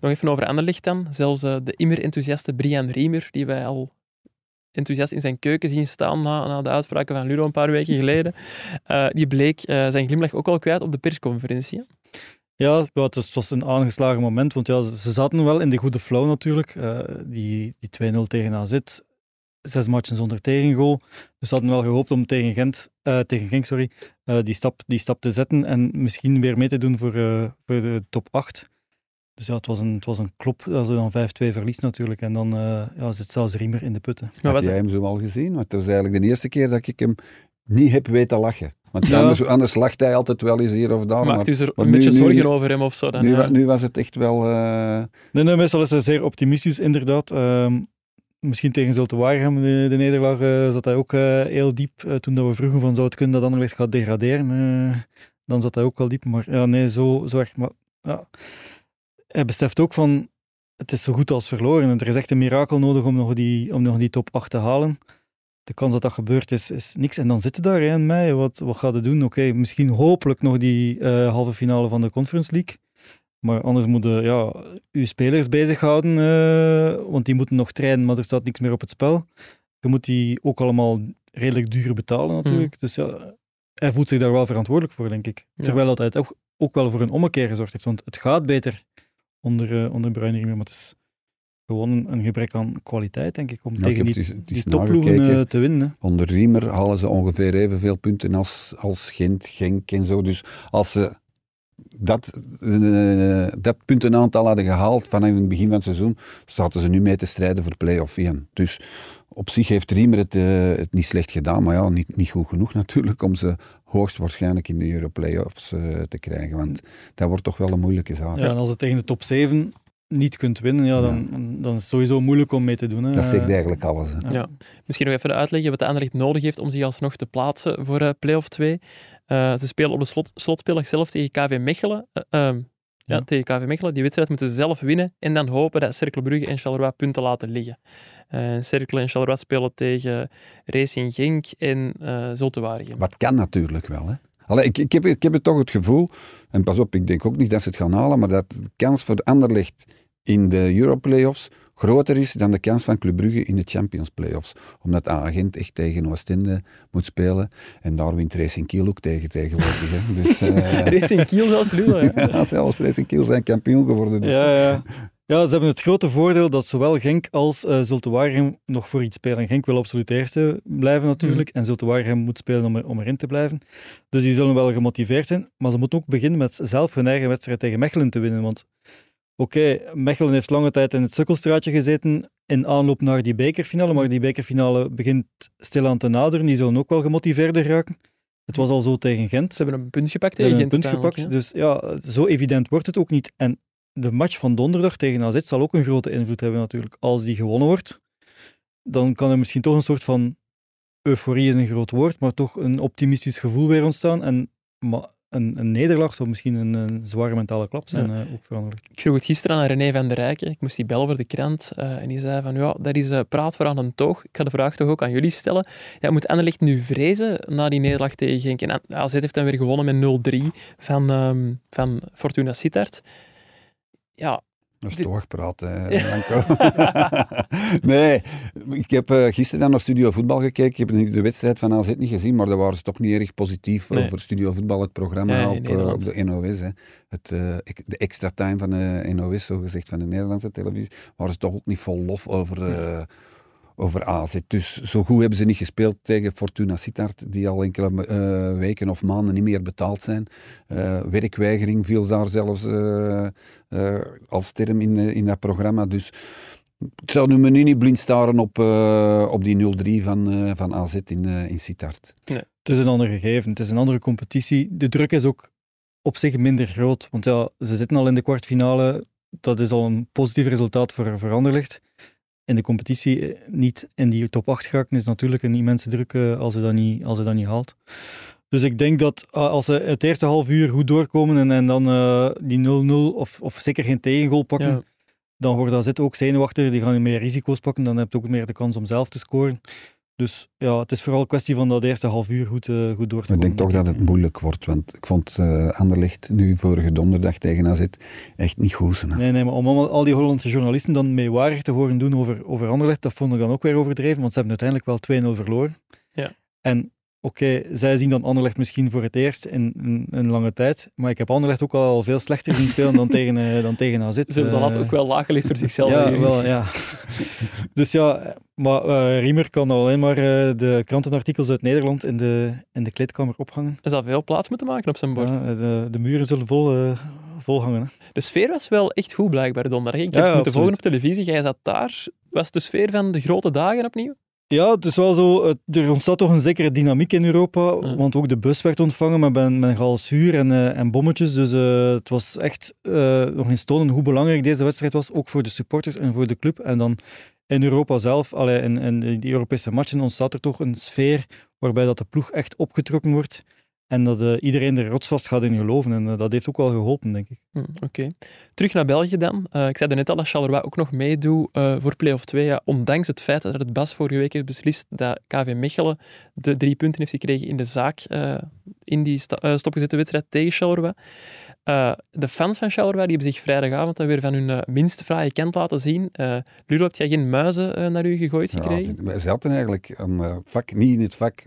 Nog even over Anderlecht dan. Zelfs de immer enthousiaste Brian Riemer, die wij al enthousiast in zijn keuken zien staan na de uitspraken van Ludo een paar weken geleden, die bleek zijn glimlach ook al kwijt op de persconferentie. Ja, het was een aangeslagen moment, want ja, ze zaten wel in de goede flow natuurlijk. Die 2-0 tegen AZ, 6 matchen zonder tegengoal. Dus ze hadden wel gehoopt om tegen Genk, die stap te zetten en misschien weer mee te doen voor de top 8. Dus ja, het was een klop als ze dan 5-2 verliest natuurlijk. En dan zit zelfs Riemer in de putten. Had jij hem zo al gezien? Want dat is eigenlijk de eerste keer dat ik hem niet heb weten lachen. Want ja, anders lacht hij altijd wel eens hier of daar. Maakt u er een beetje zorgen over hem of zo? Dan, nu was het echt wel... Nee, meestal is hij zeer optimistisch, inderdaad. Misschien tegen Zulte Waregem, de nederlaag, zat hij ook heel diep. Toen dat we vroegen van zou het kunnen dat Anderlecht gaat degraderen, dan zat hij ook wel diep. Maar ja, nee, zo echt... Maar, ja. Hij beseft ook van, het is zo goed als verloren. En er is echt een mirakel nodig om nog die top 8 te halen. De kans dat dat gebeurt is niks. En dan zitten daar in mei. Wat gaat het doen? Oké, misschien hopelijk nog die halve finale van de Conference League. Maar anders moeten je spelers bezighouden. Want die moeten nog trainen, maar er staat niks meer op het spel. Je moet die ook allemaal redelijk duur betalen natuurlijk. Dus ja, hij voelt zich daar wel verantwoordelijk voor, denk ik. Ja. Terwijl dat hij ook wel voor een ommekeer gezorgd heeft. Want het gaat beter onder Brian Riemer, maar het is gewoon een gebrek aan kwaliteit, denk ik, om tegen die topploegen te winnen. Hè. Onder Riemer halen ze ongeveer evenveel punten als Genk en zo. Dus als ze dat puntenaantal hadden gehaald vanaf het begin van het seizoen, zaten ze nu mee te strijden voor play-off 1. Dus op zich heeft Riemer het niet slecht gedaan, maar ja, niet goed genoeg natuurlijk om ze hoogstwaarschijnlijk in de Europlayoffs te krijgen. Want dat wordt toch wel een moeilijke zaak. Ja, en als je tegen de top 7 niet kunt winnen, dan is het sowieso moeilijk om mee te doen. Hè. Dat zegt eigenlijk alles. Hè. Ja. Misschien nog even uitleggen wat de Anderlecht nodig heeft om zich alsnog te plaatsen voor play-off 2. Ze spelen op de slotspeler zelf tegen KV Mechelen. Tegen KV Mechelen. Die wedstrijd moeten ze zelf winnen en dan hopen dat Cercle Brugge en Charleroi punten laten liggen. Cercle en Charleroi spelen tegen Racing Genk en Zulte Waregem. Wat kan natuurlijk wel, hè. Allee, ik heb toch het gevoel, en pas op, ik denk ook niet dat ze het gaan halen, maar dat de kans voor Anderlecht in de Europlayoffs groter is dan de kans van Club Brugge in de Champions Playoffs. Omdat Gent echt tegen Oostende moet spelen. En daar wint Racing Kiel ook tegenwoordig. Hè. Dus, Racing Kiel zelfs Ludo. Ja, zelfs Racing Kiel zijn kampioen geworden. Dus. Ja, ze hebben het grote voordeel dat zowel Genk als Zulte Waregem nog voor iets spelen. Genk wil absoluut de eerste blijven natuurlijk. En Zulte Waregem moet spelen om erin te blijven. Dus die zullen wel gemotiveerd zijn. Maar ze moeten ook beginnen met zelf hun eigen wedstrijd tegen Mechelen te winnen. Want Mechelen heeft lange tijd in het sukkelstraatje gezeten in aanloop naar die bekerfinale, maar die bekerfinale begint stilaan te naderen. Die zullen ook wel gemotiveerder raken. Het was al zo tegen Gent. Ze hebben een punt gepakt tegen Gent. Dus ja, zo evident wordt het ook niet. En de match van donderdag tegen AZ zal ook een grote invloed hebben natuurlijk. Als die gewonnen wordt, dan kan er misschien toch een soort van euforie is een groot woord, maar toch een optimistisch gevoel weer ontstaan. Een nederlaag zou misschien een zware mentale klap zijn, ook veranderlijk. Ik vroeg het gisteren aan René van der Rijken. Ik moest die bellen voor de krant. En die zei van, ja, dat is praat voor aan een toog. Ik ga de vraag toch ook aan jullie stellen. Ja, moet Anderlecht nu vrezen na die nederlaag tegen Genk? En AZ heeft dan weer gewonnen met 0-3 van Fortuna Sittard. Ja... Dat is toogpraat, hè, Janko. Nee, ik heb gisteren naar Studio Voetbal gekeken. Ik heb de wedstrijd van AZ niet gezien, maar daar waren ze toch niet erg positief over Studio Voetbal, het programma op de NOS. Hè. De extra time van de NOS, zogezegd, van de Nederlandse televisie, waren ze toch ook niet vol lof over AZ. Dus zo goed hebben ze niet gespeeld tegen Fortuna Sittard, die al enkele weken of maanden niet meer betaald zijn. Werkweigering viel daar zelfs als term in dat programma. Dus ik zou me nu niet blind staren op die 0-3 van AZ in Sittard. Nee. Het is een ander gegeven, het is een andere competitie. De druk is ook op zich minder groot, want ja, ze zitten al in de kwartfinale. Dat is al een positief resultaat voor Anderlecht. in de competitie niet in die top 8 geraken, is natuurlijk een immense druk als hij dat niet haalt. Dus ik denk dat als ze het eerste half uur goed doorkomen en dan die 0-0 of zeker geen tegengoal pakken, ja, dan wordt AZ ook zenuwachtig, die gaan meer risico's pakken, dan heb je ook meer de kans om zelf te scoren. Dus ja, het is vooral een kwestie van dat eerste half uur goed door te komen. Ik denk toch dat het moeilijk wordt, want ik vond Anderlecht nu vorige donderdag tegen AZ echt niet goed. Nee, maar om al die Hollandse journalisten dan meewarig te horen doen over Anderlecht, dat vond ik dan ook weer overdreven, want ze hebben uiteindelijk wel 2-0 verloren. Ja. En oké, zij zien dan Anderlecht misschien voor het eerst in een lange tijd, maar ik heb Anderlecht ook al veel slechter zien spelen dan tegen AZ. Ze hebben dat ook wel laag gelezen voor zichzelf. Ja, wel, ja. Dus ja, maar Riemer kan alleen maar de krantenartikels uit Nederland in de kleedkamer ophangen. Is dat veel plaats moeten maken op zijn bord? Ja, de muren zullen vol hangen. Hè. De sfeer was wel echt goed blijkbaar donderdag. Ik heb het moeten volgen op televisie. Jij zat daar. Was de sfeer van de grote dagen opnieuw? Ja, het is wel zo, er ontstaat toch een zekere dynamiek in Europa, want ook de bus werd ontvangen met galzuur en bommetjes, dus het was echt nog eens tonen hoe belangrijk deze wedstrijd was, ook voor de supporters en voor de club. En dan in Europa zelf, in die Europese matchen, ontstaat er toch een sfeer waarbij dat de ploeg echt opgetrokken wordt en dat iedereen er rotsvast gaat in geloven. En dat heeft ook wel geholpen, denk ik. Oké. Terug naar België dan. Ik zei net al dat Charleroi ook nog meedoet voor play-off 2. Ja, ondanks het feit dat het BAS vorige week heeft beslist dat KV Mechelen de 3 punten heeft gekregen in de zaak in die stopgezette wedstrijd tegen Charleroi. De fans van Charleroi die hebben zich vrijdagavond dan weer van hun minst fraaie kant laten zien. Ludo, heb jij geen muizen naar u gegooid gekregen? Ja, zelden eigenlijk. Niet in het vak.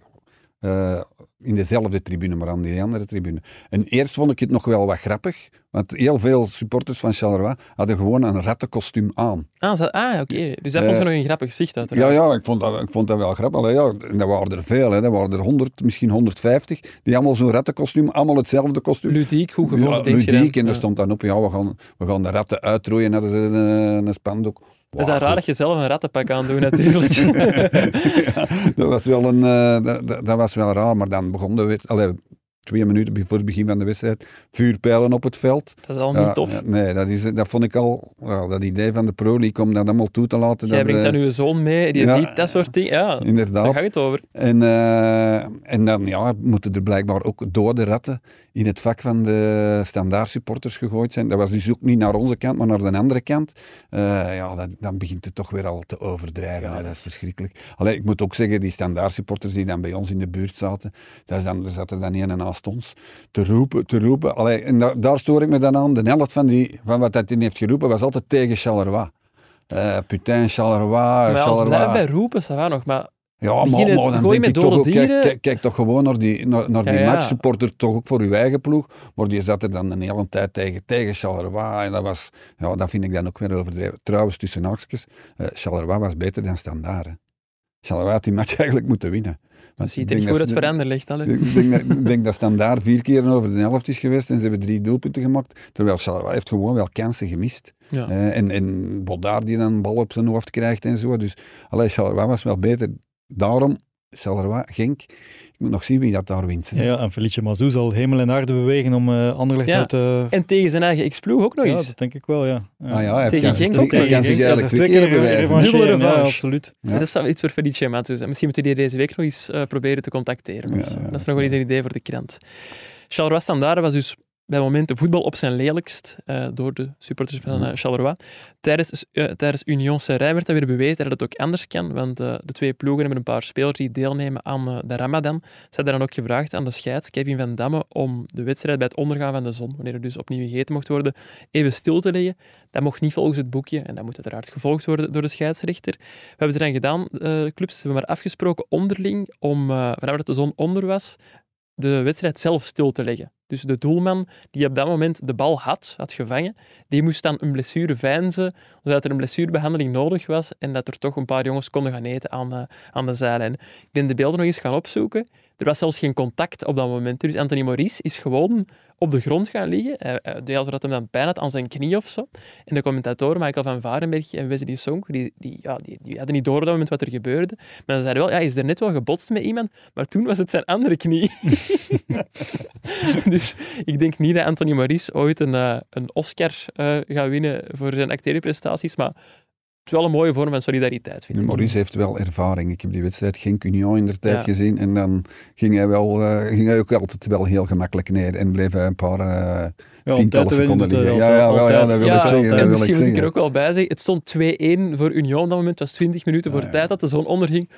In dezelfde tribune, maar aan die andere tribune. En eerst vond ik het nog wel wat grappig, want heel veel supporters van Charleroi hadden gewoon een rattenkostuum aan. Oké. Dus dat vond je nog een grappig gezicht uit. Ja, ik vond dat wel grappig. Allee, ja, dat waren er veel, hè. Dat waren er 100, misschien 150, die allemaal zo'n rattenkostuum, allemaal hetzelfde kostuum. Ludiek, goed gevonden. Ja, ludiek, en er stond dan op, ja, we gaan de ratten uitrooien, hadden ze een spandoek. Wow, is dat raar dat je zelf een rattenpak aandoet, natuurlijk. Ja, dat was wel raar, maar dan begon de wedstrijd. 2 minuten voor het begin van de wedstrijd, vuurpijlen op het veld. Dat is al niet tof. Nee, dat vond ik al... dat idee van de Pro League, om dat allemaal toe te laten... Jij brengt dan uw zoon mee, die ziet dat soort dingen. Ja, inderdaad. Daar ga je het over. En dan moeten er blijkbaar ook dode ratten in het vak van de standaard supporters gegooid zijn. Dat was dus ook niet naar onze kant, maar naar de andere kant. Dan begint het toch weer al te overdrijven. Ja, dat is verschrikkelijk. Allee, ik moet ook zeggen, die standaard supporters die dan bij ons in de buurt zaten, daar zaten dan één en een ons te roepen. Allee, en daar stoor ik me dan aan. De helft van wat hij heeft geroepen was altijd tegen Charleroi. Putain, Charleroi. Maar als we blijven bij roepen, dat wel nog, maar... Ja, maar dan denk ik toch ook, kijk toch gewoon naar die matchsupporter, toch ook voor uw eigen ploeg. Maar die zat er dan een hele tijd tegen Charleroi. En dat vind ik dan ook weer overdreven. Trouwens, tussen haakjes, Charleroi was beter dan Standaard, hè. Charleroi had die match eigenlijk moeten winnen. Je ziet er niet hoe het veranderd ligt. Ik denk dat Standaard 4 keer over de helft is geweest en ze hebben 3 doelpunten gemaakt. Terwijl Charleroi heeft gewoon wel kansen gemist. Ja. En Bodaar die dan een bal op zijn hoofd krijgt en zo. Dus Charleroi was wel beter. Daarom, Charleroi, Genk. Ik moet nog zien wie dat daar wint. Ja, en Felice Mazou zal hemel en aarde bewegen om Anderlecht uit te... En tegen zijn eigen X-ploeg ook nog eens. Ja, dat denk ik wel, ja. Ja. Tegen Genk ook nog eens. Dat is 2 keer bewijzen. Dubbele revanche. Ja, absoluut. Ja. Ja, dat is wel iets voor Felice Mazou. Misschien moeten die deze week nog eens proberen te contacteren. Ja, dat is nog wel eens een idee voor de krant. Charleroi Standaard was dus bij momenten voetbal op zijn lelijkst door de supporters van Charleroi. Tijdens Union Saint-Rhin werd dat weer bewezen dat het ook anders kan, want de 2 ploegen hebben een paar spelers die deelnemen aan de Ramadan. Ze hadden dan ook gevraagd aan de scheids Kevin Van Damme om de wedstrijd bij het ondergaan van de zon, wanneer er dus opnieuw gegeten mocht worden, even stil te leggen. Dat mocht niet volgens het boekje en dat moet uiteraard gevolgd worden door de scheidsrechter. We hebben ze dan gedaan, de clubs hebben maar afgesproken onderling om, vanaf dat de zon onder was, de wedstrijd zelf stil te leggen. Dus de doelman die op dat moment de bal had gevangen, die moest dan een blessure veinzen, omdat er een blessurebehandeling nodig was en dat er toch een paar jongens konden gaan eten aan de zijlijn. Ik ben de beelden nog eens gaan opzoeken. Er was zelfs geen contact op dat moment. Dus Anthony Maurice is gewoon op de grond gaan liggen. Hij deed alsof dat hem dan pijn had aan zijn knie of zo. En de commentatoren, Michael van Varenberg en Wesley Sonk, die hadden niet door op dat moment wat er gebeurde. Maar ze zeiden wel, hij is er net wel gebotst met iemand, maar toen was het zijn andere knie. Dus ik denk niet dat Anthony Maurice ooit een Oscar gaat winnen voor zijn acteerprestaties, maar Het is wel een mooie vorm van solidariteit, vind ik. Maurice heeft wel ervaring. Ik heb die wedstrijd Genk-Union in de tijd gezien. En dan ging hij ook altijd wel heel gemakkelijk neer. En bleef hij een paar tientallen seconden liggen. Dat wil ik zeggen. Misschien moet ik er ook wel bij zeggen. Het stond 2-1 voor Union op dat moment. Het was 20 minuten voor tijd dat de zon onderging.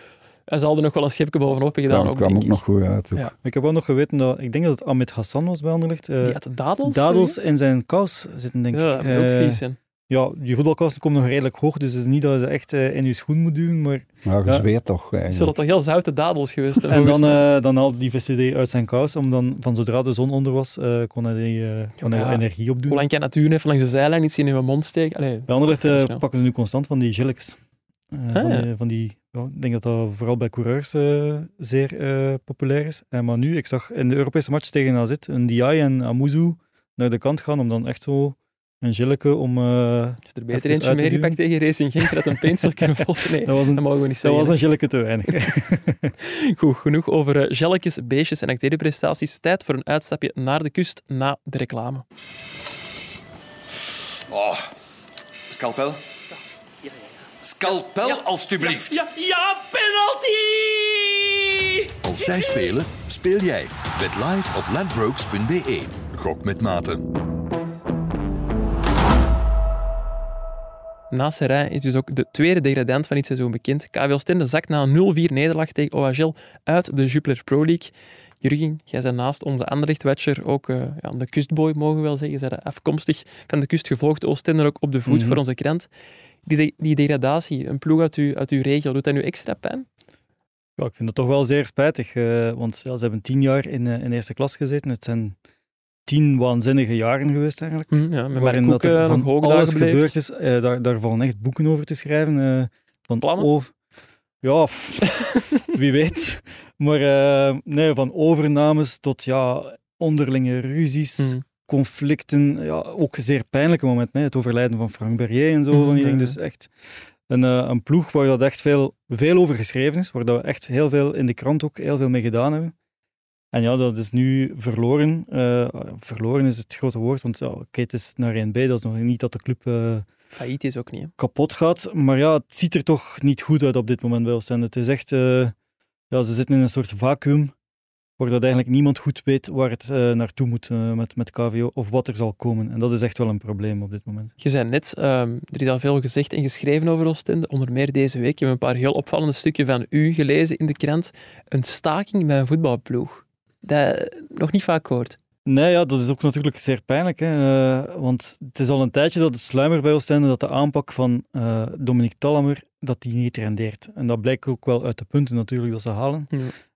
En ze hadden nog wel een schepje bovenop gedaan. Dat kwam ook nog goed uit. Ja. Ik heb wel nog geweten dat... Ik denk dat het Ahmed Hassan was bij Anderlecht. Die had dadels in zijn kous zitten, denk ik. Ja, dat moet ook vies zijn. Ja, je voetbalkousen komt nog redelijk hoog, dus het is niet dat je ze echt in je schoen moet duwen, maar... Nou, je zweet toch eigenlijk. Zullen toch heel zoute dadels geweest zijn. En dan haalde die VCD uit zijn kous, om dan, van zodra de zon onder was, kon hij energie opdoen. Hoe lang kan natuur heeft langs de zijlijn iets in je mond steken? Allee, bij Anderlecht pakken ze nu constant van die gilletjes. Ik denk dat dat vooral bij coureurs zeer populair is. Maar nu, ik zag in de Europese match tegen AZ een Diaye en Amuzu naar de kant gaan, om dan echt zo... En Gilleke om... is er beter eentje meegepakt tegen Racing Genk dat een Paintsil kunnen volgen? Nee, dat mogen we niet zeggen. Dat was een Gilleke te weinig. Goed, genoeg over gelletjes, beestjes en acteren prestaties. Tijd voor een uitstapje naar de kust na de reclame. Oh, scalpel. Ja. Scalpel, alstublieft. Ja, penalty! Als zij spelen, speel jij. Bet live op ladbrokes.be. Gok met maten. Na Seraing is dus ook de tweede degradant van dit seizoen bekend. KV Oostende zakt na een 0-4 nederlaag tegen OHL uit de Jupiler Pro League. Jurgen, jij bent naast onze Anderlecht-watcher ook de kustboy, mogen we wel zeggen. Zij zijn afkomstig van de kust gevolgd. Oostende ook op de voet voor onze krant. Die degradatie, een ploeg uit uw regio, doet dat nu extra pijn? Ja, ik vind dat toch wel zeer spijtig. Want ze hebben 10 jaar in eerste klas gezeten. Het zijn 10 waanzinnige jaren geweest eigenlijk. Met waarin Marc Coucke, dat er van alles gebeurd is. Daar vallen echt boeken over te schrijven. Van plannen? Wie weet. Maar van overnames tot onderlinge ruzies, conflicten. Ja, ook een zeer pijnlijke moment. Het overlijden van Frank Boeckx en zo. Dus echt een ploeg waar dat echt veel over geschreven is. Waar dat we echt heel veel in de krant ook heel veel mee gedaan hebben. En dat is nu verloren. Verloren is het grote woord, want het is naar 1B. Dat is nog niet dat de club... failliet is ook niet, hè? Kapot gaat. Maar het ziet er toch niet goed uit op dit moment bij Oostende. Het is echt... ze zitten in een soort vacuüm, waar dat eigenlijk niemand goed weet waar het naartoe moet met KVO, of wat er zal komen. En dat is echt wel een probleem op dit moment. Je zei net, er is al veel gezegd en geschreven over Oostende, onder meer deze week. Je hebt een paar heel opvallende stukken van u gelezen in de krant. Een staking bij een voetbalploeg. Dat nog niet vaak hoort. Nee, dat is ook natuurlijk zeer pijnlijk. Hè? Want het is al een tijdje dat het sluimer bij Oostende dat de aanpak van Dominik Thalhammer dat die niet rendeert. En dat blijkt ook wel uit de punten natuurlijk dat ze halen.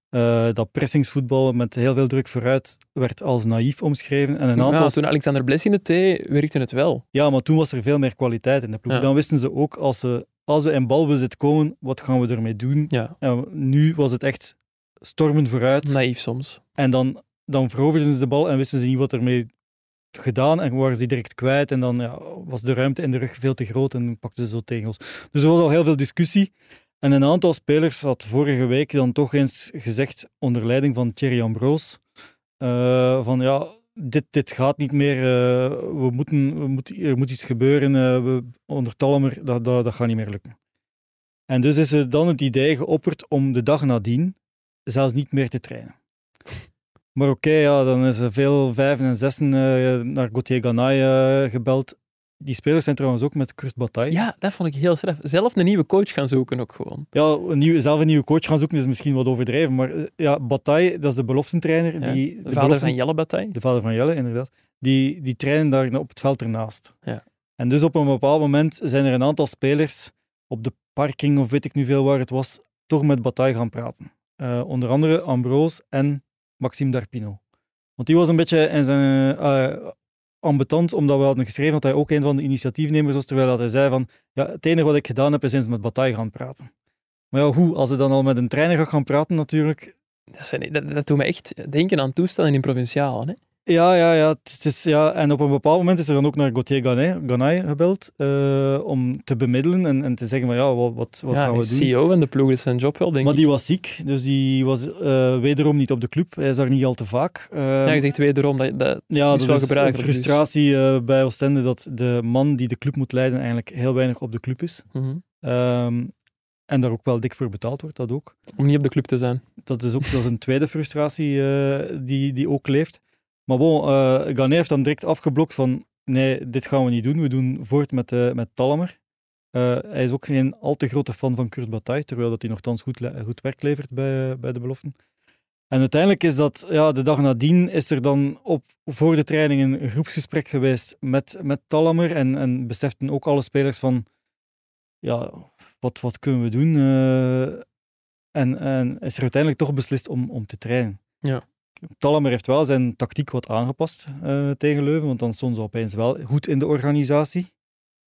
Ja. Dat pressingsvoetbal met heel veel druk vooruit werd als naïef omschreven. En een aantal... toen Alexander Blessing het deed, werkte het wel. Ja, maar toen was er veel meer kwaliteit in de ploeg. Ja. Dan wisten ze ook, als we in balbezit komen, wat gaan we ermee doen? Ja. En nu was het echt... stormen vooruit. Naïef soms. En dan veroverden ze de bal en wisten ze niet wat ermee gedaan en waren ze direct kwijt en dan was de ruimte in de rug veel te groot en pakten ze zo tegen ons. Dus er was al heel veel discussie en een aantal spelers had vorige week dan toch eens gezegd, onder leiding van Thierry Ambrose, dit gaat niet meer, er moet iets gebeuren, onder Thalhammer, dat gaat niet meer lukken. En dus is er dan het idee geopperd om de dag nadien zelfs niet meer te trainen. Maar dan is er veel 5e en 6e naar Gauthier Ganaye gebeld. Die spelers zijn trouwens ook met Kurt Bataille. Ja, dat vond ik heel straf. Zelf een nieuwe coach gaan zoeken ook gewoon. Ja, zelf een nieuwe coach gaan zoeken is misschien wat overdreven, maar Bataille, dat is de beloftentrainer. Van Jelle Bataille. De vader van Jelle, inderdaad. Die trainen daar op het veld ernaast. Ja. En dus op een bepaald moment zijn er een aantal spelers op de parking, of weet ik nu veel waar het was, toch met Bataille gaan praten. Onder andere Ambrose en Maxime Darpino. Want die was een beetje in zijn ambetant, omdat we hadden geschreven dat hij ook een van de initiatiefnemers was, terwijl dat hij zei van, het enige wat ik gedaan heb is eens met Bataille gaan praten. Maar hoe? Als hij dan al met een trainer gaat gaan praten natuurlijk... Dat doet me echt denken aan toestanden in Provincialen, hè? Ja. Het is, ja. En op een bepaald moment is er dan ook naar Gauthier Ganaye gebeld om te bemiddelen en te zeggen van ja, wat gaan we doen? Ja, CEO en de ploeg is zijn job wel, denk ik. Maar die was ziek, dus die was wederom niet op de club. Hij is daar niet al te vaak. Ja, je zegt wederom, dat is wel gebruikelijk. Ja, frustratie bij Oostende dat de man die de club moet leiden eigenlijk heel weinig op de club is. Mm-hmm. En daar ook wel dik voor betaald wordt, dat ook. Om niet op de club te zijn. Dat is een tweede frustratie die ook leeft. Maar bon, Ganaye heeft dan direct afgeblokt van nee, dit gaan we niet doen. We doen voort met Thalhammer. Hij is ook geen al te grote fan van Kurt Bataille, terwijl dat hij nogthans goed werk levert bij de beloften. En uiteindelijk is dat, ja, de dag nadien is er dan voor de training een groepsgesprek geweest met Thalhammer. En beseften ook alle spelers van, ja, wat kunnen we doen? En is er uiteindelijk toch beslist om te trainen. Ja. Thalhammer heeft wel zijn tactiek wat aangepast tegen Leuven, want dan stond ze opeens wel goed in de organisatie.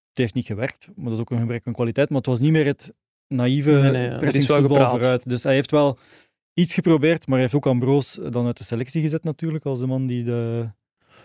Het heeft niet gewerkt, maar dat is ook een gebrek aan kwaliteit. Maar het was niet meer het naïeve pressingsvoetbal vooruit. Dus hij heeft wel iets geprobeerd, maar hij heeft ook Ambrose dan uit de selectie gezet natuurlijk, als de man die de...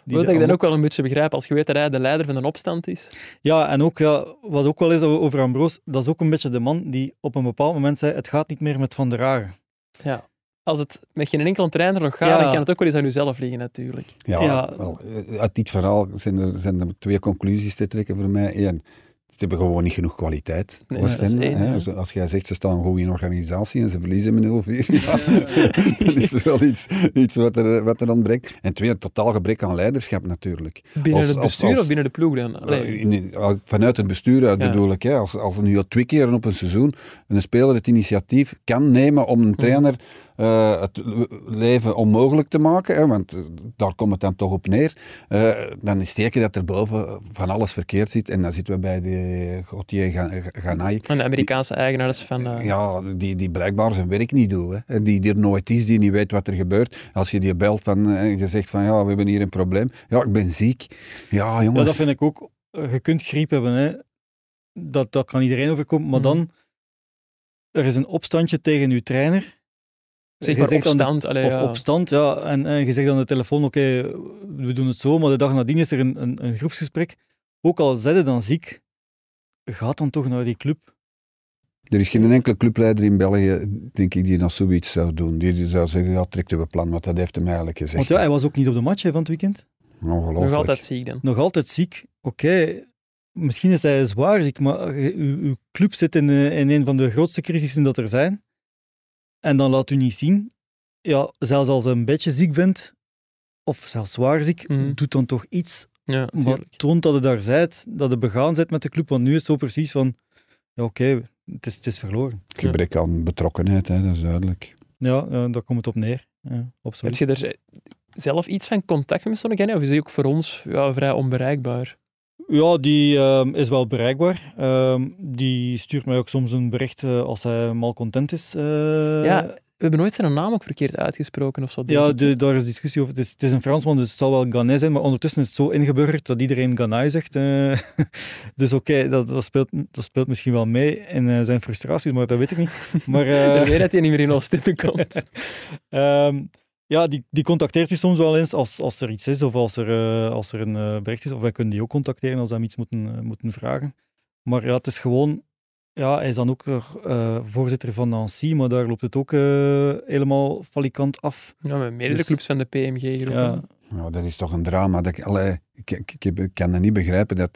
Wat ik dan ook wel een beetje begrijp, als je weet dat hij de leider van een opstand is. Ja, en ook ja, wat ook wel is over Ambrose, dat is ook een beetje de man die op een bepaald moment zei, het gaat niet meer met Van der Hagen. Ja. Als het met geen enkele trainer nog gaat, dan kan het ook wel eens aan uzelf liggen natuurlijk. Ja. Wel, uit dit verhaal zijn er twee conclusies te trekken voor mij. Eén, ze hebben gewoon niet genoeg kwaliteit. Nee, dat is één, hè? Ja. Als jij zegt, ze staan gewoon in een organisatie en ze verliezen met 0-4, dat is er wel iets wat er dan brengt. En twee, een totaal gebrek aan leiderschap natuurlijk. Binnen het bestuur of binnen de ploeg dan? Vanuit het bestuur uit bedoel ik. Hè? Als nu al twee keer op een seizoen een speler het initiatief kan nemen om een trainer... het leven onmogelijk te maken, hè, want daar komt het dan toch op neer, dan is het teken dat er boven van alles verkeerd zit. En dan zitten we bij die Gauthier Ganaye. En de Amerikaanse eigenaars van... Die blijkbaar zijn werk niet doet. Hè. Die er nooit is, die niet weet wat er gebeurt. Als je die belt en je zegt van ja, we hebben hier een probleem. Ja, ik ben ziek. Ja, jongens. Ja, dat vind ik ook. Je kunt griep hebben. Hè. Dat kan iedereen overkomen. Maar dan, er is een opstandje tegen uw trainer. Zeg maar opstand. Opstand, ja. En je zegt aan de telefoon, oké, we doen het zo, maar de dag nadien is er een groepsgesprek. Ook al zet je dan ziek, gaat dan toch naar die club. Er is geen enkele clubleider in België, denk ik, die dan zoiets zou doen. Die zou zeggen, ja, trekt uw plan, want dat heeft hem eigenlijk gezegd. Want ja, hij was ook niet op de match van het weekend. Ongelooflijk. Nog altijd ziek dan. Nog altijd ziek, oké. Misschien is hij zwaar ziek, maar uw club zit in een van de grootste crisissen dat er zijn. En dan laat u niet zien. Ja, zelfs als je een beetje ziek bent, of zelfs zwaar ziek, doet dan toch iets. Ja, maar toont dat je daar bent, dat je begaan bent met de club. Want nu is het zo precies van, ja oké, het is verloren. Gebrek aan betrokkenheid, hè, dat is duidelijk. Ja, daar komt het op neer. Ja, heb je er zelf iets van contact met zo'n Ganaye? Of is hij ook voor ons vrij onbereikbaar? Ja, die is wel bereikbaar. Die stuurt mij ook soms een bericht als hij malcontent is. Ja, we hebben nooit zijn naam ook verkeerd uitgesproken of zo. Ja, daar is discussie over. Het is een Fransman, dus het zal wel Ganaye zijn, maar ondertussen is het zo ingeburgerd dat iedereen Ganaye zegt. Dus oké, dat speelt misschien wel mee in zijn frustraties, maar dat weet ik niet. Maar ik weet dat hij niet meer in Oostende komt. Ja, die contacteert je soms wel eens als er iets is of als er een bericht is. Of wij kunnen die ook contacteren als we hem iets moeten vragen. Maar ja, het is gewoon... Ja, hij is dan ook voorzitter van Nancy, maar daar loopt het ook helemaal falikant af. Ja, met meerdere clubs van de PMG. Ja. Nou, dat is toch een drama. Ik kan dat niet begrijpen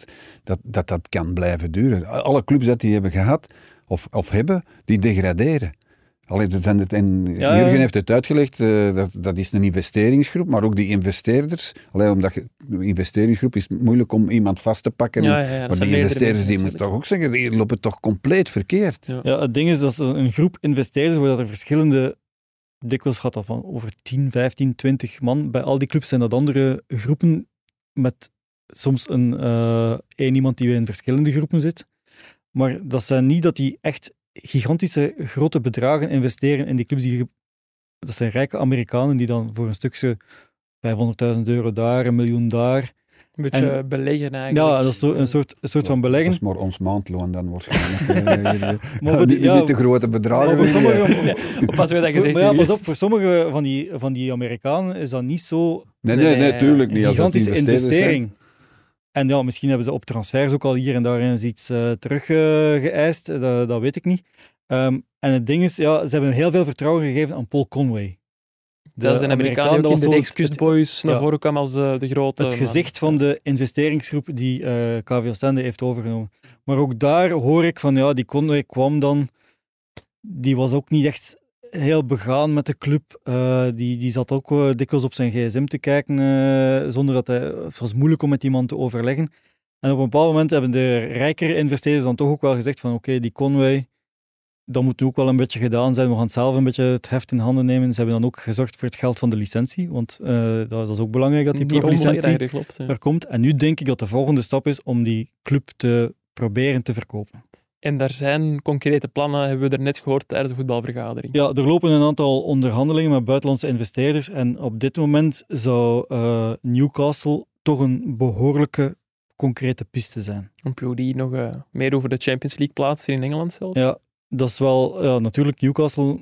dat kan blijven duren. Alle clubs dat die hebben gehad of hebben, die degraderen. Jürgen heeft het uitgelegd, dat is een investeringsgroep, maar ook die investeerders. Omdat een investeringsgroep is moeilijk om iemand vast te pakken. Maar die investeerders die moeten toch ook zeggen, die lopen toch compleet verkeerd. Ja, het ding is dat een groep investeerders, waar er verschillende, dikwijls gaat dat van over 10, 15, 20 man, bij al die clubs zijn dat andere groepen met soms één iemand die in verschillende groepen zit. Maar dat zijn niet dat die echt... gigantische grote bedragen investeren in die clubs. Dat zijn rijke Amerikanen die dan voor een stukje €500.000 daar, €1 miljoen daar. Een beetje beleggen eigenlijk. Ja, dat is een soort van beleggen. Dat is maar ons maandloon dan waarschijnlijk. Niet de grote bedragen. Pas op, voor sommige van die Amerikanen is dat niet zo... Nee, tuurlijk niet. Een gigantische investering. En ja, misschien hebben ze op transfers ook al hier en daar eens iets teruggeëist. Dat weet ik niet. En het ding is, ja, ze hebben heel veel vertrouwen gegeven aan Paul Conway. Dat is een Amerikaan die in de Excuseboys naar voren kwam als de grote... Het gezicht van de investeringsgroep die KV Oostende heeft overgenomen. Maar ook daar hoor ik van, ja, die Conway kwam dan... Die was ook niet echt heel begaan met de club. Die zat ook dikwijls op zijn gsm te kijken, zonder dat hij... Het was moeilijk om met iemand te overleggen. En op een bepaald moment hebben de rijkere investeerders dan toch ook wel gezegd van, oké, die Conway... Dat moet nu ook wel een beetje gedaan zijn. We gaan zelf een beetje het heft in handen nemen. Ze hebben dan ook gezorgd voor het geld van de licentie. Want dat is ook belangrijk dat die proeflicentie er komt. En nu denk ik dat de volgende stap is om die club te proberen te verkopen. En daar zijn concrete plannen, hebben we er net gehoord tijdens de voetbalvergadering. Ja, er lopen een aantal onderhandelingen met buitenlandse investeerders. En op dit moment zou Newcastle toch een behoorlijke concrete piste zijn. Een ploeg die nog meer over de Champions League plaatst in Engeland zelfs. Ja. Dat is wel... Ja, natuurlijk, Newcastle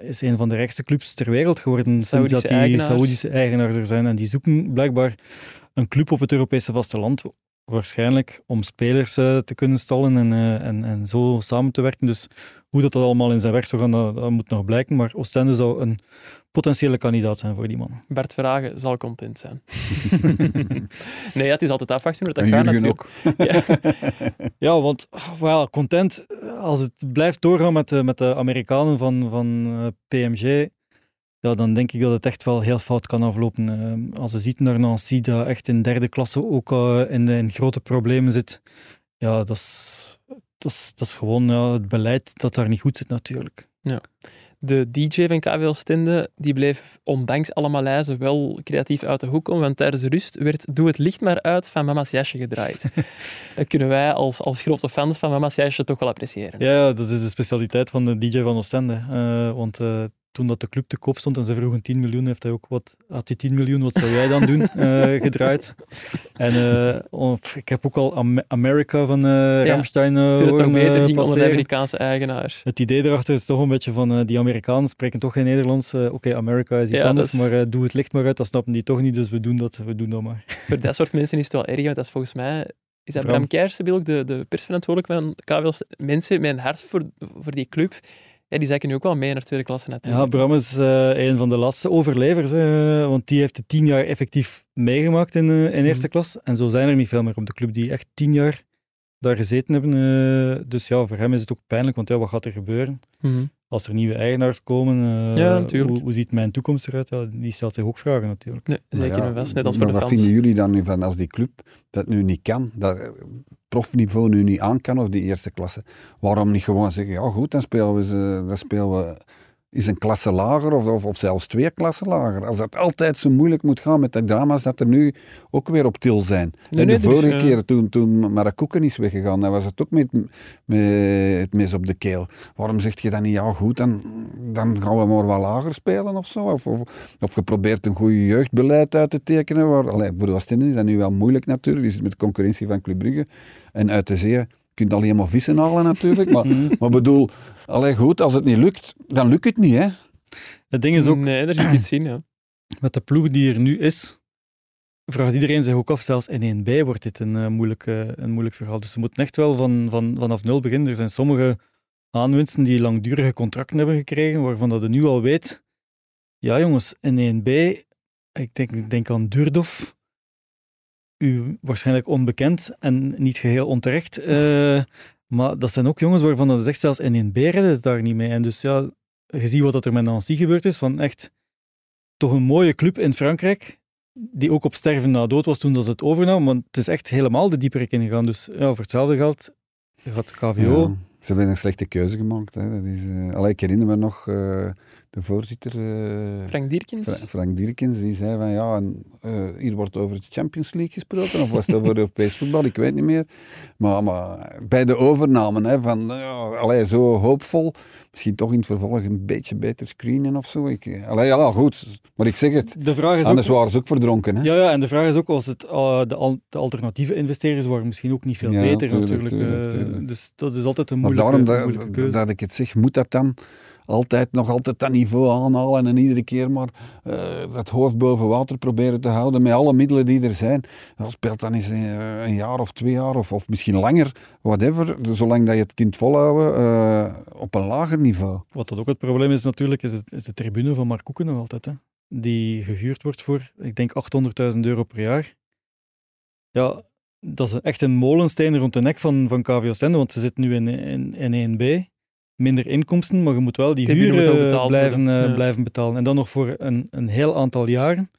is een van de rijkste clubs ter wereld geworden sinds dat die Saoedische eigenaars er zijn. En die zoeken blijkbaar een club op het Europese vasteland, waarschijnlijk om spelers te kunnen stallen en zo samen te werken. Dus hoe dat allemaal in zijn werk zou gaan, dat moet nog blijken. Maar Oostende zou een potentiële kandidaat zijn voor die man. Bart Verhaeghe zal content zijn. Nee, het is altijd afwachten, maar dat gaat natuurlijk. Ja, want well, content, als het blijft doorgaan met de Amerikanen van PMG, ja, dan denk ik dat het echt wel heel fout kan aflopen. Als je ziet naar Nancy, dat echt in derde klasse ook in grote problemen zit, ja, dat is gewoon het beleid dat daar niet goed zit natuurlijk. Ja. De DJ van KV Oostende die bleef ondanks alle malaise wel creatief uit de hoek komen, want tijdens de rust werd Doe het licht maar uit van Mama's Jasje gedraaid. Dat kunnen wij als grote fans van Mama's Jasje toch wel appreciëren. Ja, dat is de specialiteit van de DJ van Oostende. Want toen dat de club te koop stond en ze vroegen 10 miljoen, heeft hij ook had die 10 miljoen, wat zou jij dan doen, gedraaid. En ik heb ook al America van Rammstein horen passeren. Onder de Amerikaanse eigenaar. Het idee erachter is toch een beetje van, die Amerikanen spreken toch geen Nederlands. Oké, America is iets anders, maar doe het licht maar uit, dat snappen die toch niet, dus we doen dat maar. Voor dat soort mensen is het wel erg, want dat is volgens mij... Is dat Bram Keijsbeeld, de persverantwoordelijke van KVL's? Mensen met een hart voor die club... Ja, die zakken nu ook wel mee naar tweede klasse natuurlijk. Ja, Bram is een van de laatste overlevers, want die heeft de 10 jaar effectief meegemaakt in eerste klas. En zo zijn er niet veel meer op de club die echt 10 jaar daar gezeten hebben. Dus ja, voor hem is het ook pijnlijk, want ja, wat gaat er gebeuren? Als er nieuwe eigenaars komen, hoe ziet mijn toekomst eruit? Ja, die stelt zich ook vragen natuurlijk. Nee, zeker en vast, net als voor de fans. Wat vinden jullie dan nu van als die club dat nu niet kan, dat profniveau nu niet aan kan, of die eerste klasse? Waarom niet gewoon zeggen, ja goed, dan spelen we is een klasse lager of zelfs 2 klassen lager. Als dat altijd zo moeilijk moet gaan met de drama's dat er nu ook weer op til zijn. De vorige keer toen Marc Coucke is weggegaan, dan was het ook met het mes op de keel. Waarom zeg je dan niet, ja goed, dan gaan we maar wat lager spelen of zo? Of je probeert een goede jeugdbeleid uit te tekenen. Voor de Oostende is dat nu wel moeilijk natuurlijk. Die zit met de concurrentie van Club Brugge. En uit de zee... Je kunt alleen maar vissen halen natuurlijk, maar bedoel, goed, als het niet lukt, dan lukt het niet, hè. Het ding is ook... Nee, daar zit iets in, ja. Met de ploeg die er nu is, vraagt iedereen zich ook af, zelfs in 1B wordt dit een moeilijk verhaal. Dus ze moeten echt wel vanaf nul beginnen. Er zijn sommige aanwinsten die langdurige contracten hebben gekregen, waarvan dat je nu al weet, ja jongens, in 1B, ik denk aan Durdof... U waarschijnlijk onbekend en niet geheel onterecht. Maar dat zijn ook jongens waarvan dat zegt, zelfs in 1B redden het daar niet mee. En dus ja, je ziet wat er met Nancy gebeurd is. Van echt toch een mooie club in Frankrijk, die ook op sterven na dood was toen dat ze het overnam. Want het is echt helemaal de dieperik ingegaan. Dus ja, voor hetzelfde geld gaat KVO... Ja, ze hebben een slechte keuze gemaakt. Hè. Dat is, ik herinner me nog... de voorzitter... Frank Dierkens. Frank Dierkens, die zei van ja, en, hier wordt over de Champions League gesproken, of was dat voor Europees voetbal, ik weet niet meer. Maar bij de overname, hè, van ja, allee, zo hoopvol, misschien toch in het vervolg een beetje beter screenen of zo. Ja, goed, maar ik zeg het, de vraag is anders ook, waren ze ook verdronken. Hè? Ja, en de vraag is ook, als het, de alternatieve investeerders waren misschien ook niet veel beter natuurlijk. Dus dat is altijd een moeilijke, moeilijke keuze. Dat ik het zeg, moet dat dan... Nog altijd dat niveau aanhalen en iedere keer maar dat hoofd boven water proberen te houden met alle middelen die er zijn. Dat speelt dan eens een jaar of 2 jaar of misschien langer, whatever, dus zolang dat je het kunt volhouden op een lager niveau. Wat dat ook het probleem is natuurlijk, is de tribune van Marc Coucke nog altijd, hè? Die gehuurd wordt voor, ik denk, €800.000 per jaar. Ja, dat is echt een molensteen rond de nek van KV Oostende, want ze zitten nu in 1B. Minder inkomsten, maar je moet wel die huur blijven betalen. En dan nog voor een heel aantal jaren.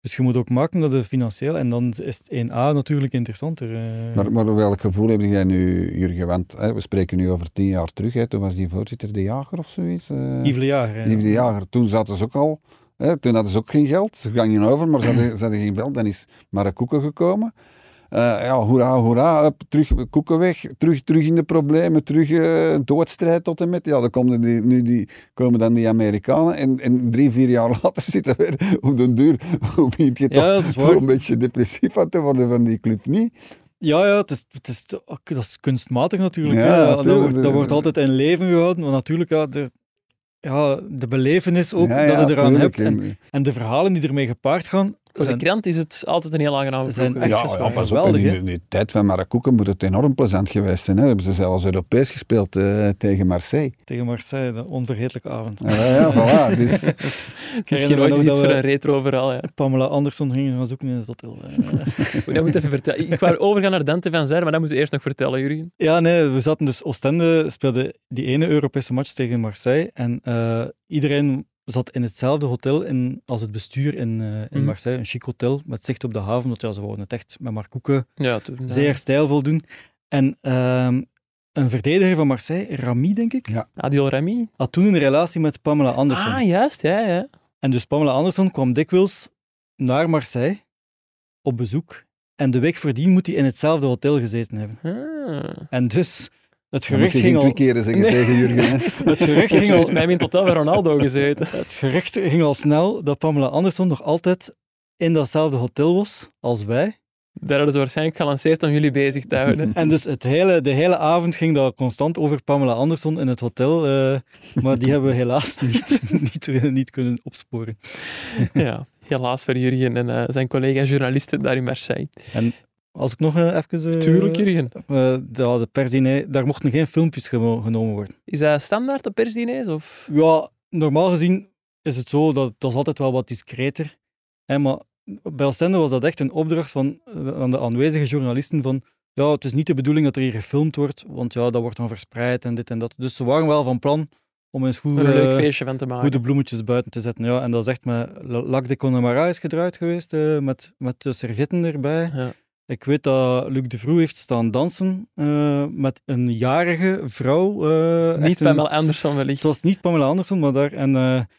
Dus je moet ook maken dat het financieel... En dan is het 1A natuurlijk interessanter. Maar welk gevoel heb jij nu, Jurgen? Want hè, we spreken nu over 10 jaar terug. Hè, toen was die voorzitter De Jager of zoiets. Yves De Jager. Yves De Jager. Toen zaten ze ook al... Hè, toen hadden ze ook geen geld. Ze gingen over, maar ze hadden geen geld. Dan is Marc Coucke gekomen. Ja, hoera, up, terug Coucke weg, terug in de problemen, terug doodstrijd tot en met. Ja, dan komen dan die Amerikanen en 3-4 jaar later zitten we weer op den duur. Hoe begint je toch een beetje depressief aan te worden van die club, niet? Ja, het is, dat is kunstmatig natuurlijk. Ja, dat wordt altijd in leven gehouden, maar natuurlijk... de belevenis ook dat je eraan hebt. En de verhalen die ermee gepaard gaan. Voor de krant is het altijd een heel aangenaam zijn. Echt geweldig. In de tijd van Marc Coucke moet het enorm plezant geweest zijn. Hè? Hebben ze zelfs Europees gespeeld tegen Marseille. Tegen Marseille, de onvergetelijke avond. Ja, voilà. Dus... Ik herinner me nog iets voor een retro verhaal. Ja. Pamela Anderson ging gaan zoeken in het hotel. Dat moet even vertellen. Ik wou overgaan naar Dante van Zijr, maar dat moeten we eerst nog vertellen, Jurgen. Ja, nee, we zaten dus Oostende, speelde die ene Europese match tegen Marseille en iedereen zat in hetzelfde hotel als het bestuur in Marseille, een chic hotel met zicht op de haven, want ze wouden het echt met Marc Coucke zeer stijlvol doen. En een verdediger van Marseille, Rami, denk ik, Adil Rami, had toen een relatie met Pamela Anderson. Ah, juist, ja. En dus Pamela Anderson kwam dikwijls naar Marseille op bezoek en de week voordien moet hij in hetzelfde hotel gezeten hebben. En dus... Het gerucht ging al... 2 keren zeggen tegen Jurgen. Het gerucht ging al... Volgens mij in totaal bij Ronaldo gezeten. Het gerucht ging al snel dat Pamela Anderson nog altijd in datzelfde hotel was als wij. Daar hadden ze waarschijnlijk gelanceerd om jullie bezig te houden. En dus de hele avond ging dat constant over Pamela Anderson in het hotel. Maar die hebben we helaas niet kunnen opsporen. Ja, helaas voor Jurgen en zijn collega-journalisten daar in Marseille. En... Als ik nog even... Tuurlijk, Jurgen. De persdiner, daar mochten geen filmpjes genomen worden. Is dat standaard, de persdiners? Of? Ja, normaal gezien is het zo, dat is altijd wel wat discreter. Maar bij Oostende was dat echt een opdracht aan de aanwezige journalisten van ja, het is niet de bedoeling dat er hier gefilmd wordt, want ja, dat wordt dan verspreid en dit en dat. Dus ze waren wel van plan om eens goed, een leuk feestje van te maken. Goede bloemetjes buiten te zetten. Ja, en dat is echt met Lac de Connemara is gedraaid geweest, met de servietten erbij. Ja. Ik weet dat Luc de Vroe heeft staan dansen met een jarige vrouw. Niet Pamela Anderson wellicht. Het was niet Pamela Anderson, maar daar... En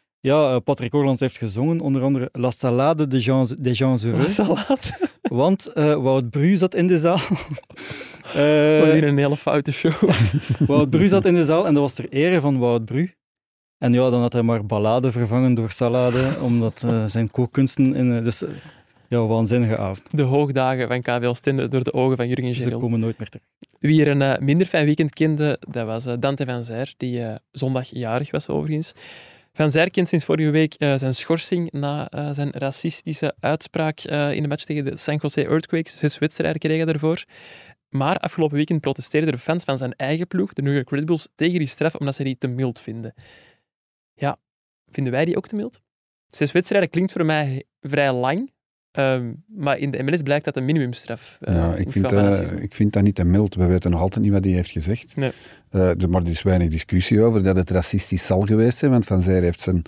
Patrick Orlands heeft gezongen, onder andere La Salade des gens heureux. Salade? Want Wout Bru zat in de zaal. We hadden hier een hele foute show. Wout Bru zat in de zaal en dat was ter ere van Wout Bru. En ja, dan had hij maar ballade vervangen door salade, omdat zijn kookkunsten... Ja, waanzinnige avond. De hoogdagen van KV Oostende door de ogen van Jürgen Geril. Ze komen nooit meer terug. Wie er een minder fijn weekend kende, dat was Dante van Zijr, die zondag jarig was overigens. Van Zijr kent sinds vorige week zijn schorsing na zijn racistische uitspraak in de match tegen de San Jose Earthquakes. 6 wedstrijden kregen daarvoor. Maar afgelopen weekend protesteerden de fans van zijn eigen ploeg, de New York Red Bulls, tegen die straf omdat ze die te mild vinden. Ja, vinden wij die ook te mild? 6 wedstrijden klinkt voor mij vrij lang. Maar in de MLS blijkt dat een minimumstraf. Ik vind dat niet te mild. We weten nog altijd niet wat hij heeft gezegd. Nee. Maar er is weinig discussie over dat het racistisch zal geweest zijn, want Van Zijr heeft zijn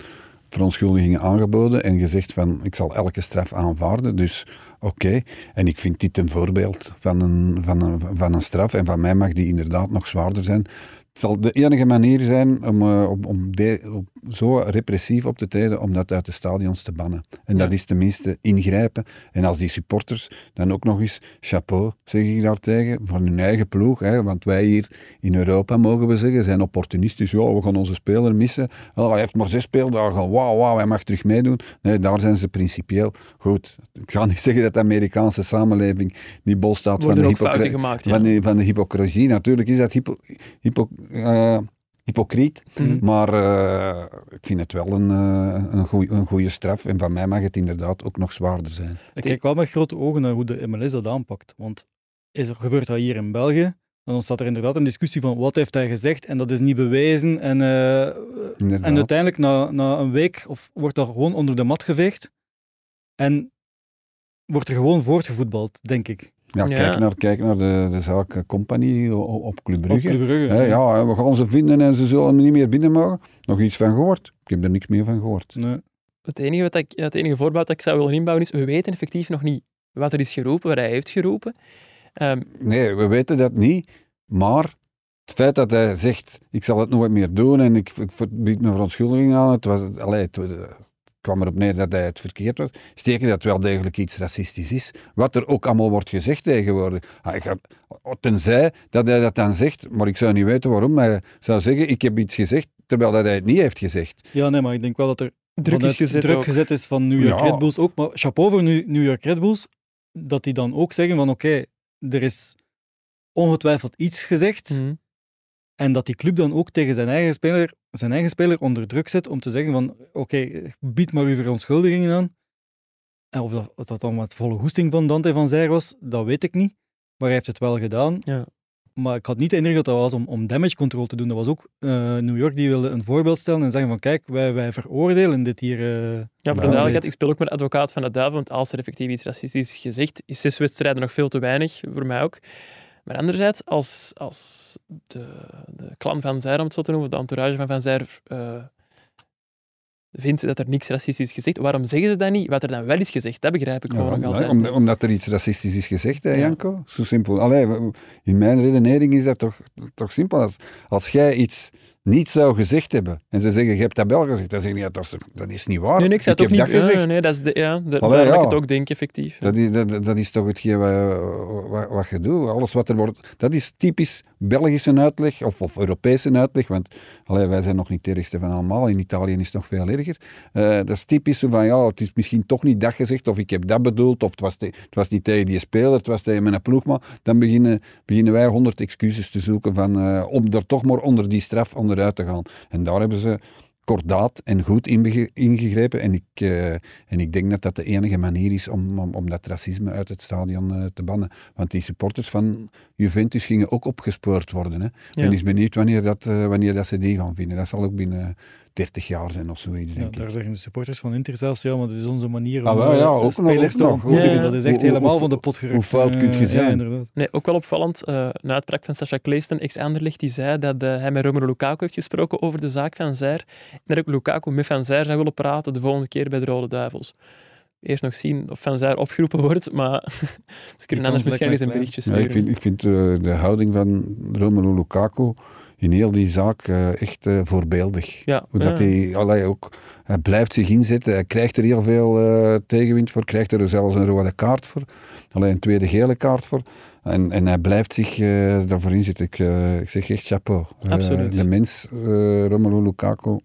verontschuldigingen aangeboden en gezegd van ik zal elke straf aanvaarden, dus oké. En ik vind dit een voorbeeld van een straf en van mij mag die inderdaad nog zwaarder zijn. Het zal de enige manier zijn om zo repressief op te treden, om dat uit de stadions te bannen. En dat is tenminste ingrijpen. En als die supporters dan ook nog eens, chapeau, zeg ik daartegen, van hun eigen ploeg. Hè, want wij hier in Europa, mogen we zeggen, zijn opportunistisch. Ja, we gaan onze speler missen. Oh, hij heeft maar 6 speeldagen. Wauw, hij mag terug meedoen. Nee, daar zijn ze principieel goed. Ik ga niet zeggen dat de Amerikaanse samenleving niet bol staat van de hypocrisie. Natuurlijk is dat hypocriet, maar ik vind het wel een goede straf. En van mij mag het inderdaad ook nog zwaarder zijn. Ik kijk wel met grote ogen naar hoe de MLS dat aanpakt. Want gebeurt dat hier in België, dan ontstaat er inderdaad een discussie van wat heeft hij gezegd en dat is niet bewezen. En uiteindelijk, na een week, wordt dat gewoon onder de mat geveegd. En wordt er gewoon voortgevoetbald, denk ik. Ja, kijk naar de zaak Compagnie op Club Brugge. Op Club Brugge ja, we gaan ze vinden en ze zullen hem niet meer binnen mogen. Nog iets van gehoord? Ik heb er niks meer van gehoord. Nee. Het enige voorbeeld dat ik zou willen inbouwen is, we weten effectief nog niet wat er is geroepen, wat hij heeft geroepen. Nee, we weten dat niet, maar... Het feit dat hij zegt, ik zal het nooit meer doen en ik bied mijn verontschuldiging aan, het kwam erop neer dat hij het verkeerd was, steken dat wel degelijk iets racistisch is. Wat er ook allemaal wordt gezegd tegenwoordig. Tenzij dat hij dat dan zegt, maar ik zou niet weten waarom, hij zou zeggen, ik heb iets gezegd, terwijl dat hij het niet heeft gezegd. Ja, nee, maar ik denk wel dat er druk gezet is van New York Red Bulls ook, maar chapeau voor New York Red Bulls, dat die dan ook zeggen van oké, er is ongetwijfeld iets gezegd, en dat die club dan ook tegen zijn eigen speler onder druk zet om te zeggen van oké, bied maar uw verontschuldigingen aan. En of dat dan met volle goesting van Dante van Zijr was, dat weet ik niet. Maar hij heeft het wel gedaan. Ja. Maar ik had niet de indruk dat dat was om damage control te doen. Dat was ook New York die wilde een voorbeeld stellen en zeggen van kijk, wij veroordelen dit hier. Voor de duidelijkheid, ik speel ook met advocaat van de duivel, want als er effectief iets racistisch gezegd is, 6 wedstrijden nog veel te weinig, voor mij ook. Maar anderzijds, als de clan van Zijr, om het zo te noemen, de entourage van Zijr, vindt dat er niks racistisch is gezegd, waarom zeggen ze dat niet? Wat er dan wel is gezegd, dat begrijp ik gewoon nog altijd. Omdat er iets racistisch is gezegd, hè, Janko? Zo simpel. Allee, in mijn redenering is dat toch simpel. Als jij iets niet zou gezegd hebben, en ze zeggen, je hebt dat wel gezegd, dan zeg je, ja, dat is niet waar. Nee, ik heb niet dat gezegd. Nee, dat is waar ik het ook denk, effectief. Dat is toch hetgeen wat je doet. Alles wat er wordt... Dat is typisch Belgische uitleg, of Europese uitleg, want wij zijn nog niet het ergste van allemaal. In Italië is het nog veel erger. Dat is typisch van, ja, het is misschien toch niet dat gezegd, of ik heb dat bedoeld, of het was niet tegen die speler, het was tegen mijn ploegman. Dan beginnen wij 100 excuses te zoeken van, om er toch maar onder die straf... uit te gaan. En daar hebben ze kordaat en goed ingegrepen. En ik denk dat dat de enige manier is om dat racisme uit het stadion te bannen. Want die supporters van Juventus gingen ook opgespoord worden. Hè. Ja. Ben eens benieuwd wanneer dat ze die gaan vinden. Dat zal ook binnen 30 jaar zijn of zoiets, denk ik. Daar zeggen de supporters van Inter zelfs, ja, maar dat is onze manier om ook spelers te ontmoeten. Dat is echt helemaal van de pot gerukt. Hoe fout kun je zijn? Ja, nee, ook wel opvallend, een uitspraak van Sascha Kleesten, ex-Anderlecht, die zei dat hij met Romelu Lukaku heeft gesproken over de zaak van Zijr. En dat ook Lukaku met Van Zijr zou willen praten de volgende keer bij de Rode Duivels. Eerst nog zien of Van Zijr opgeroepen wordt, maar ze kunnen anders misschien eens een berichtje sturen. Ja, ik vind de houding van Romelu Lukaku in heel die zaak echt voorbeeldig. Ja, hoe dat hij blijft zich inzetten. Hij krijgt er heel veel tegenwind voor. Krijgt er zelfs een rode kaart voor. Een tweede gele kaart voor. En hij blijft zich daarvoor inzetten. Ik zeg echt chapeau. Absoluut. De mens, Romelu Lukaku,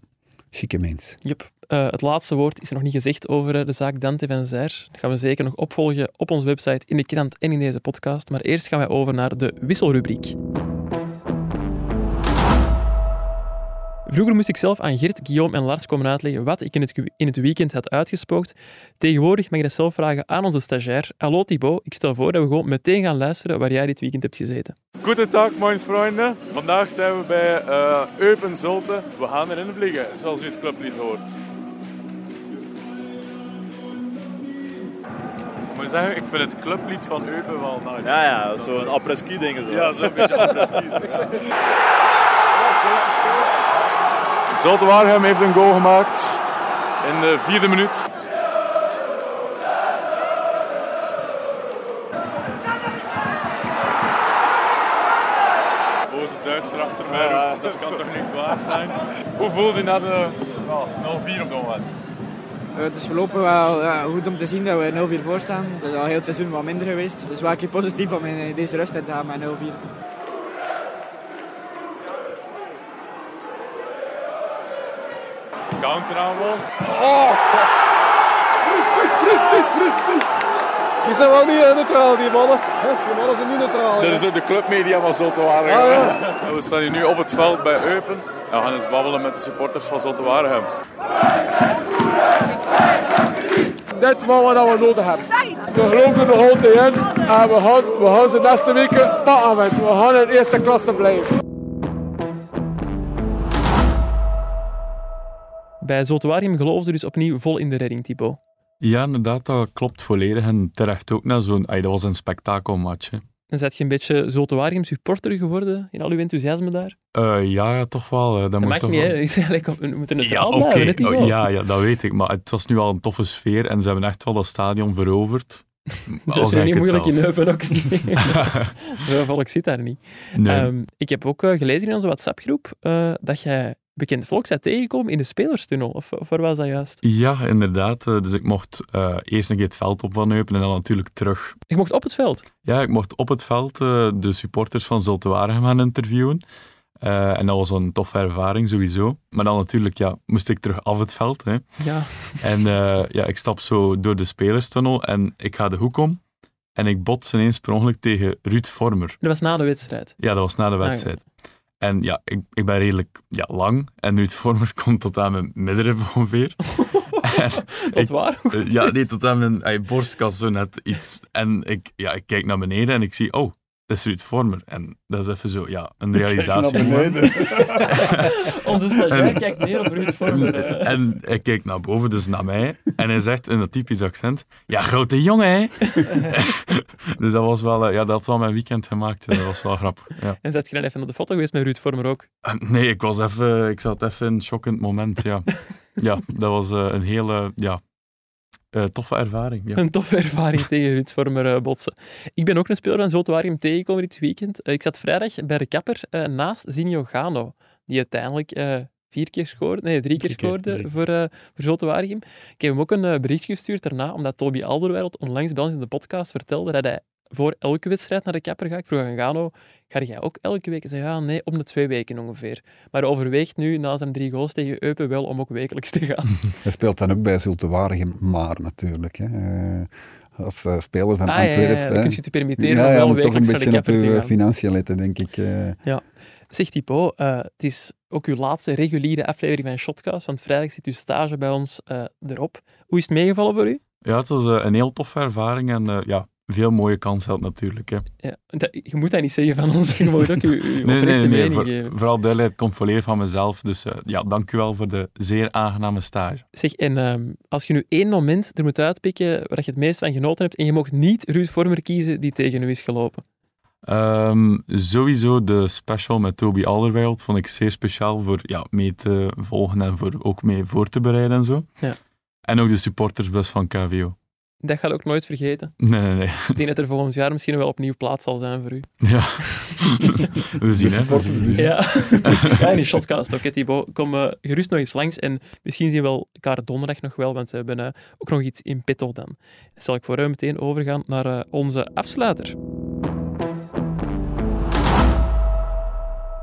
chique mens. Yep. Het laatste woord is er nog niet gezegd over de zaak Dante van Zijr. Dat gaan we zeker nog opvolgen op onze website, in de krant en in deze podcast. Maar eerst gaan wij over naar de wisselrubriek. Vroeger moest ik zelf aan Gert, Guillaume en Lars komen uitleggen wat ik in het weekend had uitgespookt. Tegenwoordig mag ik dat zelf vragen aan onze stagiair. Hallo Thibaut, ik stel voor dat we gewoon meteen gaan luisteren waar jij dit weekend hebt gezeten. Goedendag, mijn vrienden. Vandaag zijn we bij Eupen Zulte. We gaan erin vliegen, zoals u het clublied hoort. Ik moet zeggen, ik vind het clublied van Eupen wel nice. Ja, zo'n après-ski ding. Zo. Ja, zo'n beetje après-ski. Zulte Waregem heeft een goal gemaakt in de 4e minuut. Boze Duitser achter mij. dat kan toch niet waar zijn? Hoe voelde je na de 0-4 op dat moment? Het is voorlopig wel goed om te zien dat we 0-4 voor staan. Het is al heel het seizoen wat minder geweest. Dus wel een keer positief om in deze rusttijd te gaan met 0-4. Counteraanval. Oh! Die zijn wel niet neutraal, die mannen. Die mannen zijn niet neutraal. Dit is ook de clubmedia van Zulte Waregem. Ah, ja. We staan hier nu op het veld bij Eupen. En we gaan eens babbelen met de supporters van Zulte Waregem. Dit wat we nodig hebben. We geloven er nog altijd in. En we gaan de laatste weken pas aan met. We gaan in eerste klasse blijven. Bij Zulte Waregem geloofde dus opnieuw vol in de redding, Thibaut. Ja, inderdaad, dat klopt volledig. En terecht ook naar zo'n... dat was een spektakelmatch. Hè. En zet je een beetje Zulte Waregem supporter geworden in al uw enthousiasme daar? Ja, toch wel. Dat moet mag toch niet, wel... We moeten het wel blijven. Okay. Ja, dat weet ik. Maar het was nu al een toffe sfeer en ze hebben echt wel dat stadion veroverd. Dat is niet moeilijk in Eupen ook niet. Zoveel volk zit daar niet. Nee. Ik heb ook gelezen in onze WhatsApp-groep dat jij... bekend volk zijn tegengekomen in de spelerstunnel, of waar was dat juist? Ja, inderdaad. Dus ik mocht eerst een keer het veld op van Eupen en dan natuurlijk terug. Je mocht op het veld? Ja, ik mocht op het veld de supporters van Zulte Waregem gaan interviewen. En dat was een toffe ervaring, sowieso. Maar dan natuurlijk, moest ik terug af het veld. Hè. Ja. En ik stap zo door de spelerstunnel en ik ga de hoek om. En ik bots ineens per ongeluk tegen Ruud Vormer. Dat was na de wedstrijd? Ja, dat was na de wedstrijd. Ah, ja. En ja, ik ben redelijk lang. En nu het Vormer komt tot aan mijn middenrif ongeveer. Tot waar? Ja, nee, tot aan mijn borstkas zo net iets. En ik kijk naar beneden en ik zie, dat is Ruud Vormer. En dat is even zo, een realisatie. Onze stagiair kijkt neer op Ruud Vormer. En hij kijkt naar boven, dus naar mij. En hij zegt in dat typisch accent, ja, grote jongen, hè. Dus dat was wel, dat had wel mijn weekend gemaakt. Dat was wel grappig. Ja. En zat je dan even op de foto geweest met Ruud Vormer ook? Nee, ik zat even in shock in het moment, ja. Ja, dat was een hele, toffe ervaring. Ja. Een toffe ervaring tegen Ruud Vormer botsen. Ik ben ook een speler van Zulte Waregem tegengekomen dit weekend. Ik zat vrijdag bij de kapper naast Zinho Gano, die uiteindelijk drie keer scoorde. Voor Zulte Waregem. Ik heb hem ook een berichtje gestuurd daarna, omdat Toby Alderweireld onlangs bij ons in de podcast vertelde dat hij voor elke wedstrijd naar de kapper gaat. Ik vroeg aan Gano, ga jij ook elke week? Hij zei, nee, om de 2 weken ongeveer. Maar overweegt nu, na zijn 3 goals tegen Eupen, wel om ook wekelijks te gaan. Hij speelt dan ook bij Zulte Waregem, maar natuurlijk. Hè. Als speler van Antwerpen. Ja, dan kun je te permitteren om wel wekelijks naar de kapper te gaan. Toch een beetje op je financiën letten, denk ik. Ja. Zeg Thibaut, het is ook uw laatste reguliere aflevering van Shotcast, want vrijdag zit uw stage bij ons erop. Hoe is het meegevallen voor u? Ja, het was een heel toffe ervaring en veel mooie kansen had natuurlijk. Hè. Ja, je moet dat niet zeggen van ons, je moet ook je oprechte mening geven. Vooral duidelijkheid, het komt volledig van mezelf. Dus dank u wel voor de zeer aangename stage. Zeg, en als je nu één moment er moet uitpikken waar je het meest van genoten hebt en je mag niet Ruud Vormer kiezen die tegen u is gelopen. Sowieso de special met Toby Alderweireld vond ik zeer speciaal voor mee te volgen en voor ook mee voor te bereiden en zo. Ja. En ook de supportersbus van KVO. Dat ga ik ook nooit vergeten. Nee. Ik denk dat er volgend jaar misschien wel opnieuw plaats zal zijn voor u. Ja. We zien, hè. Ja, in die Shotcast ook, hè, Thibaut. Kom gerust nog eens langs en misschien zien we elkaar donderdag nog wel, want we hebben ook nog iets in petto dan. Dan zal ik voor u meteen overgaan naar onze afsluiter.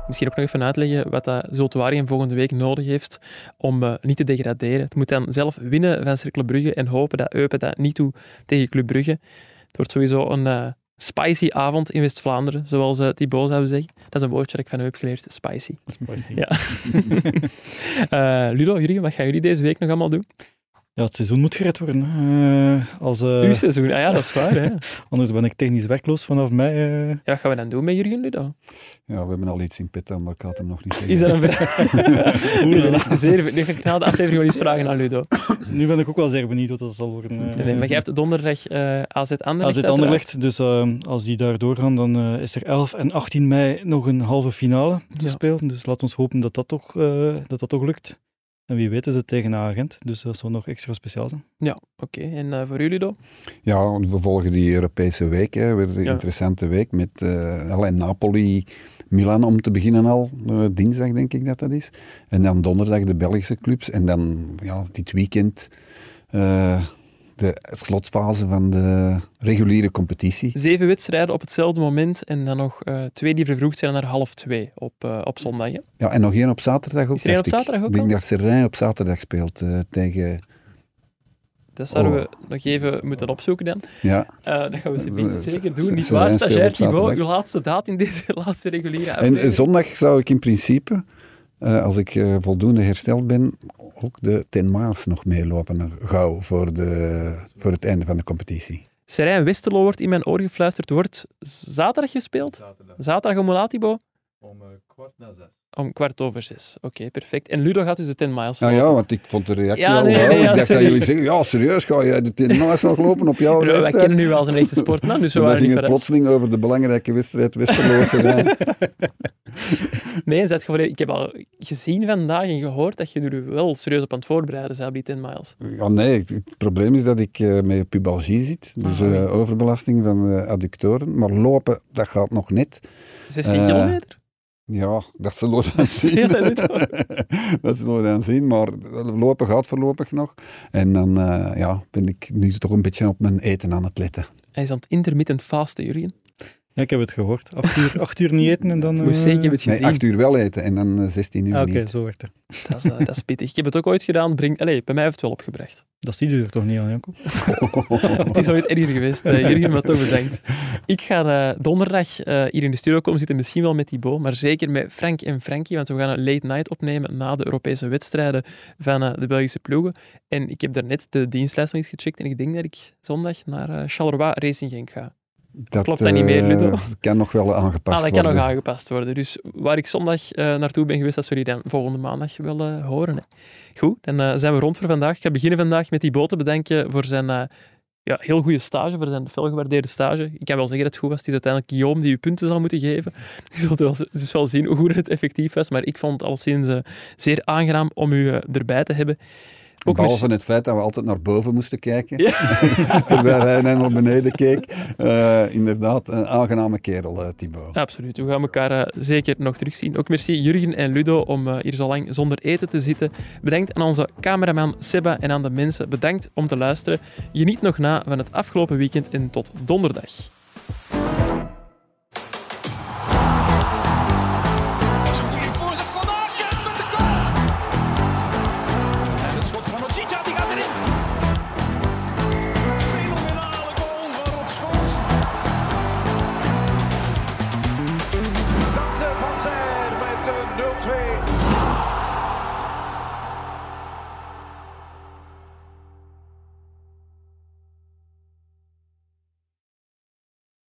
Misschien ook nog even uitleggen wat dat Zulte Waregem volgende week nodig heeft om niet te degraderen. Het moet dan zelf winnen van Club Brugge en hopen dat Eupen dat niet doet tegen Club Brugge. Het wordt sowieso een spicy avond in West-Vlaanderen, zoals Thibaut zou zeggen. Dat is een woordje dat ik van u heb geleerd, spicy. Spicy. Ja. Ludo, Jürgen, wat gaan jullie deze week nog allemaal doen? Ja, het seizoen moet gered worden. Uw seizoen, dat is waar. Hè. Anders ben ik technisch werkloos vanaf mei. Ja, wat gaan we dan doen met Jürgen Ludo? Ja, we hebben al iets in petto, maar ik had hem nog niet zeggen. Is dat een vraag? Nu ga ik na de aflevering wel eens vragen aan Ludo. Nu ben ik ook wel zeer benieuwd wat dat zal worden. Nee, maar jij hebt donderdag AZ Anderlecht. AZ Anderlecht, dus als die daar doorgaan, dan is er 11 en 18 mei nog een halve finale te spelen. Dus laat ons hopen dat dat toch lukt. En wie weet is het tegen Gent, dus dat zou nog extra speciaal zijn. Ja, oké. En voor jullie dan? Ja, we volgen die Europese week, weer een interessante week met Napoli Milan om te beginnen al, dinsdag denk ik dat dat is. En dan donderdag de Belgische clubs. En dan ja, dit weekend de slotfase van de reguliere competitie. 7 wedstrijden op hetzelfde moment en dan nog 2 die vervroegd zijn naar 1:30 op zondag. Hè? Ja, en nog 1 op zaterdag ook. Is er op zaterdag ook? Ik denk dat Serrain op zaterdag speelt tegen... Dat zouden we nog even moeten opzoeken dan. Ja. Dat gaan we zeker doen. Niet waar, stagiair Thibaut, uw laatste daad in deze laatste reguliere aflevering. En zondag zou ik in principe, als ik voldoende hersteld ben, ook de Ten Maas nog meelopen naar Gouw voor het einde van de competitie. Serijn Westerlo wordt in mijn oor gefluisterd. Wordt zaterdag gespeeld? Zaterdag om hoe laat, Thibaut? Om 5:45. Om 6:15, oké, perfect. En Ludo gaat dus de 10 miles lopen. Ja, want ik vond de reactie ik dacht dat jullie zeggen, ja, serieus, ga jij de 10 miles nog lopen op jouw leeftijd? Wij kennen nu wel zijn echte sportman, dus we waren niet verrast. Dat ging het plotseling over de belangrijke wedstrijd Westerlo-Serijn. Nee, ik heb al gezien vandaag en gehoord dat je er wel serieus op aan het voorbereiden bent op die 10 miles. Ja, nee, het probleem is dat ik met pubalgie zit, dus overbelasting van adductoren. Maar lopen, dat gaat nog net. 16 kilometer? Ja, dat ze nooit aan zien. Dat ze nooit aan zien, maar lopen gaat voorlopig nog. En dan ben ik nu toch een beetje op mijn eten aan het letten. Hij is aan het intermittent fasten, Jurgen. Ja, ik heb het gehoord. 8 uur niet eten en dan... Moest zeker hebben het gezien. Nee, 8 uur wel eten en dan 16 uur niet. Oké, zo werd het. Dat is pittig. Ik heb het ook ooit gedaan. Bij mij heeft het wel opgebracht. Dat zie je er toch niet aan, Janko? Het is ooit erger geweest. Jurgen, wat toch bedankt. Ik ga donderdag hier in de studio komen zitten, misschien wel met Thibaut, maar zeker met Frank en Frankie, want we gaan een late night opnemen na de Europese wedstrijden van de Belgische ploegen. En ik heb daarnet de dienstlijst nog eens gecheckt en ik denk dat ik zondag naar Charleroi Racing Genk ga. Klopt dat niet meer, Ludo? Dat kan nog wel aangepast worden. Dat kan nog aangepast worden. Dus waar ik zondag naartoe ben geweest, dat zullen jullie dan volgende maandag wel horen. Hè. Goed, dan zijn we rond voor vandaag. Ik ga beginnen vandaag met Thibaut te bedanken voor zijn heel goede stage, voor zijn felgewaardeerde stage. Ik kan wel zeggen dat het goed was. Het is uiteindelijk Guillaume die u punten zal moeten geven. Je zult dus wel zien hoe goed het effectief was. Maar ik vond het alleszins zeer aangenaam om u erbij te hebben. Behalve het feit dat we altijd naar boven moesten kijken, terwijl hij naar beneden keek. Inderdaad, een aangename kerel, Thibaut. Absoluut, we gaan elkaar zeker nog terugzien. Ook merci Jurgen en Ludo om hier zo lang zonder eten te zitten. Bedankt aan onze cameraman Seba en aan de mensen. Bedankt om te luisteren. Geniet nog na van het afgelopen weekend en tot donderdag. Met 0-2.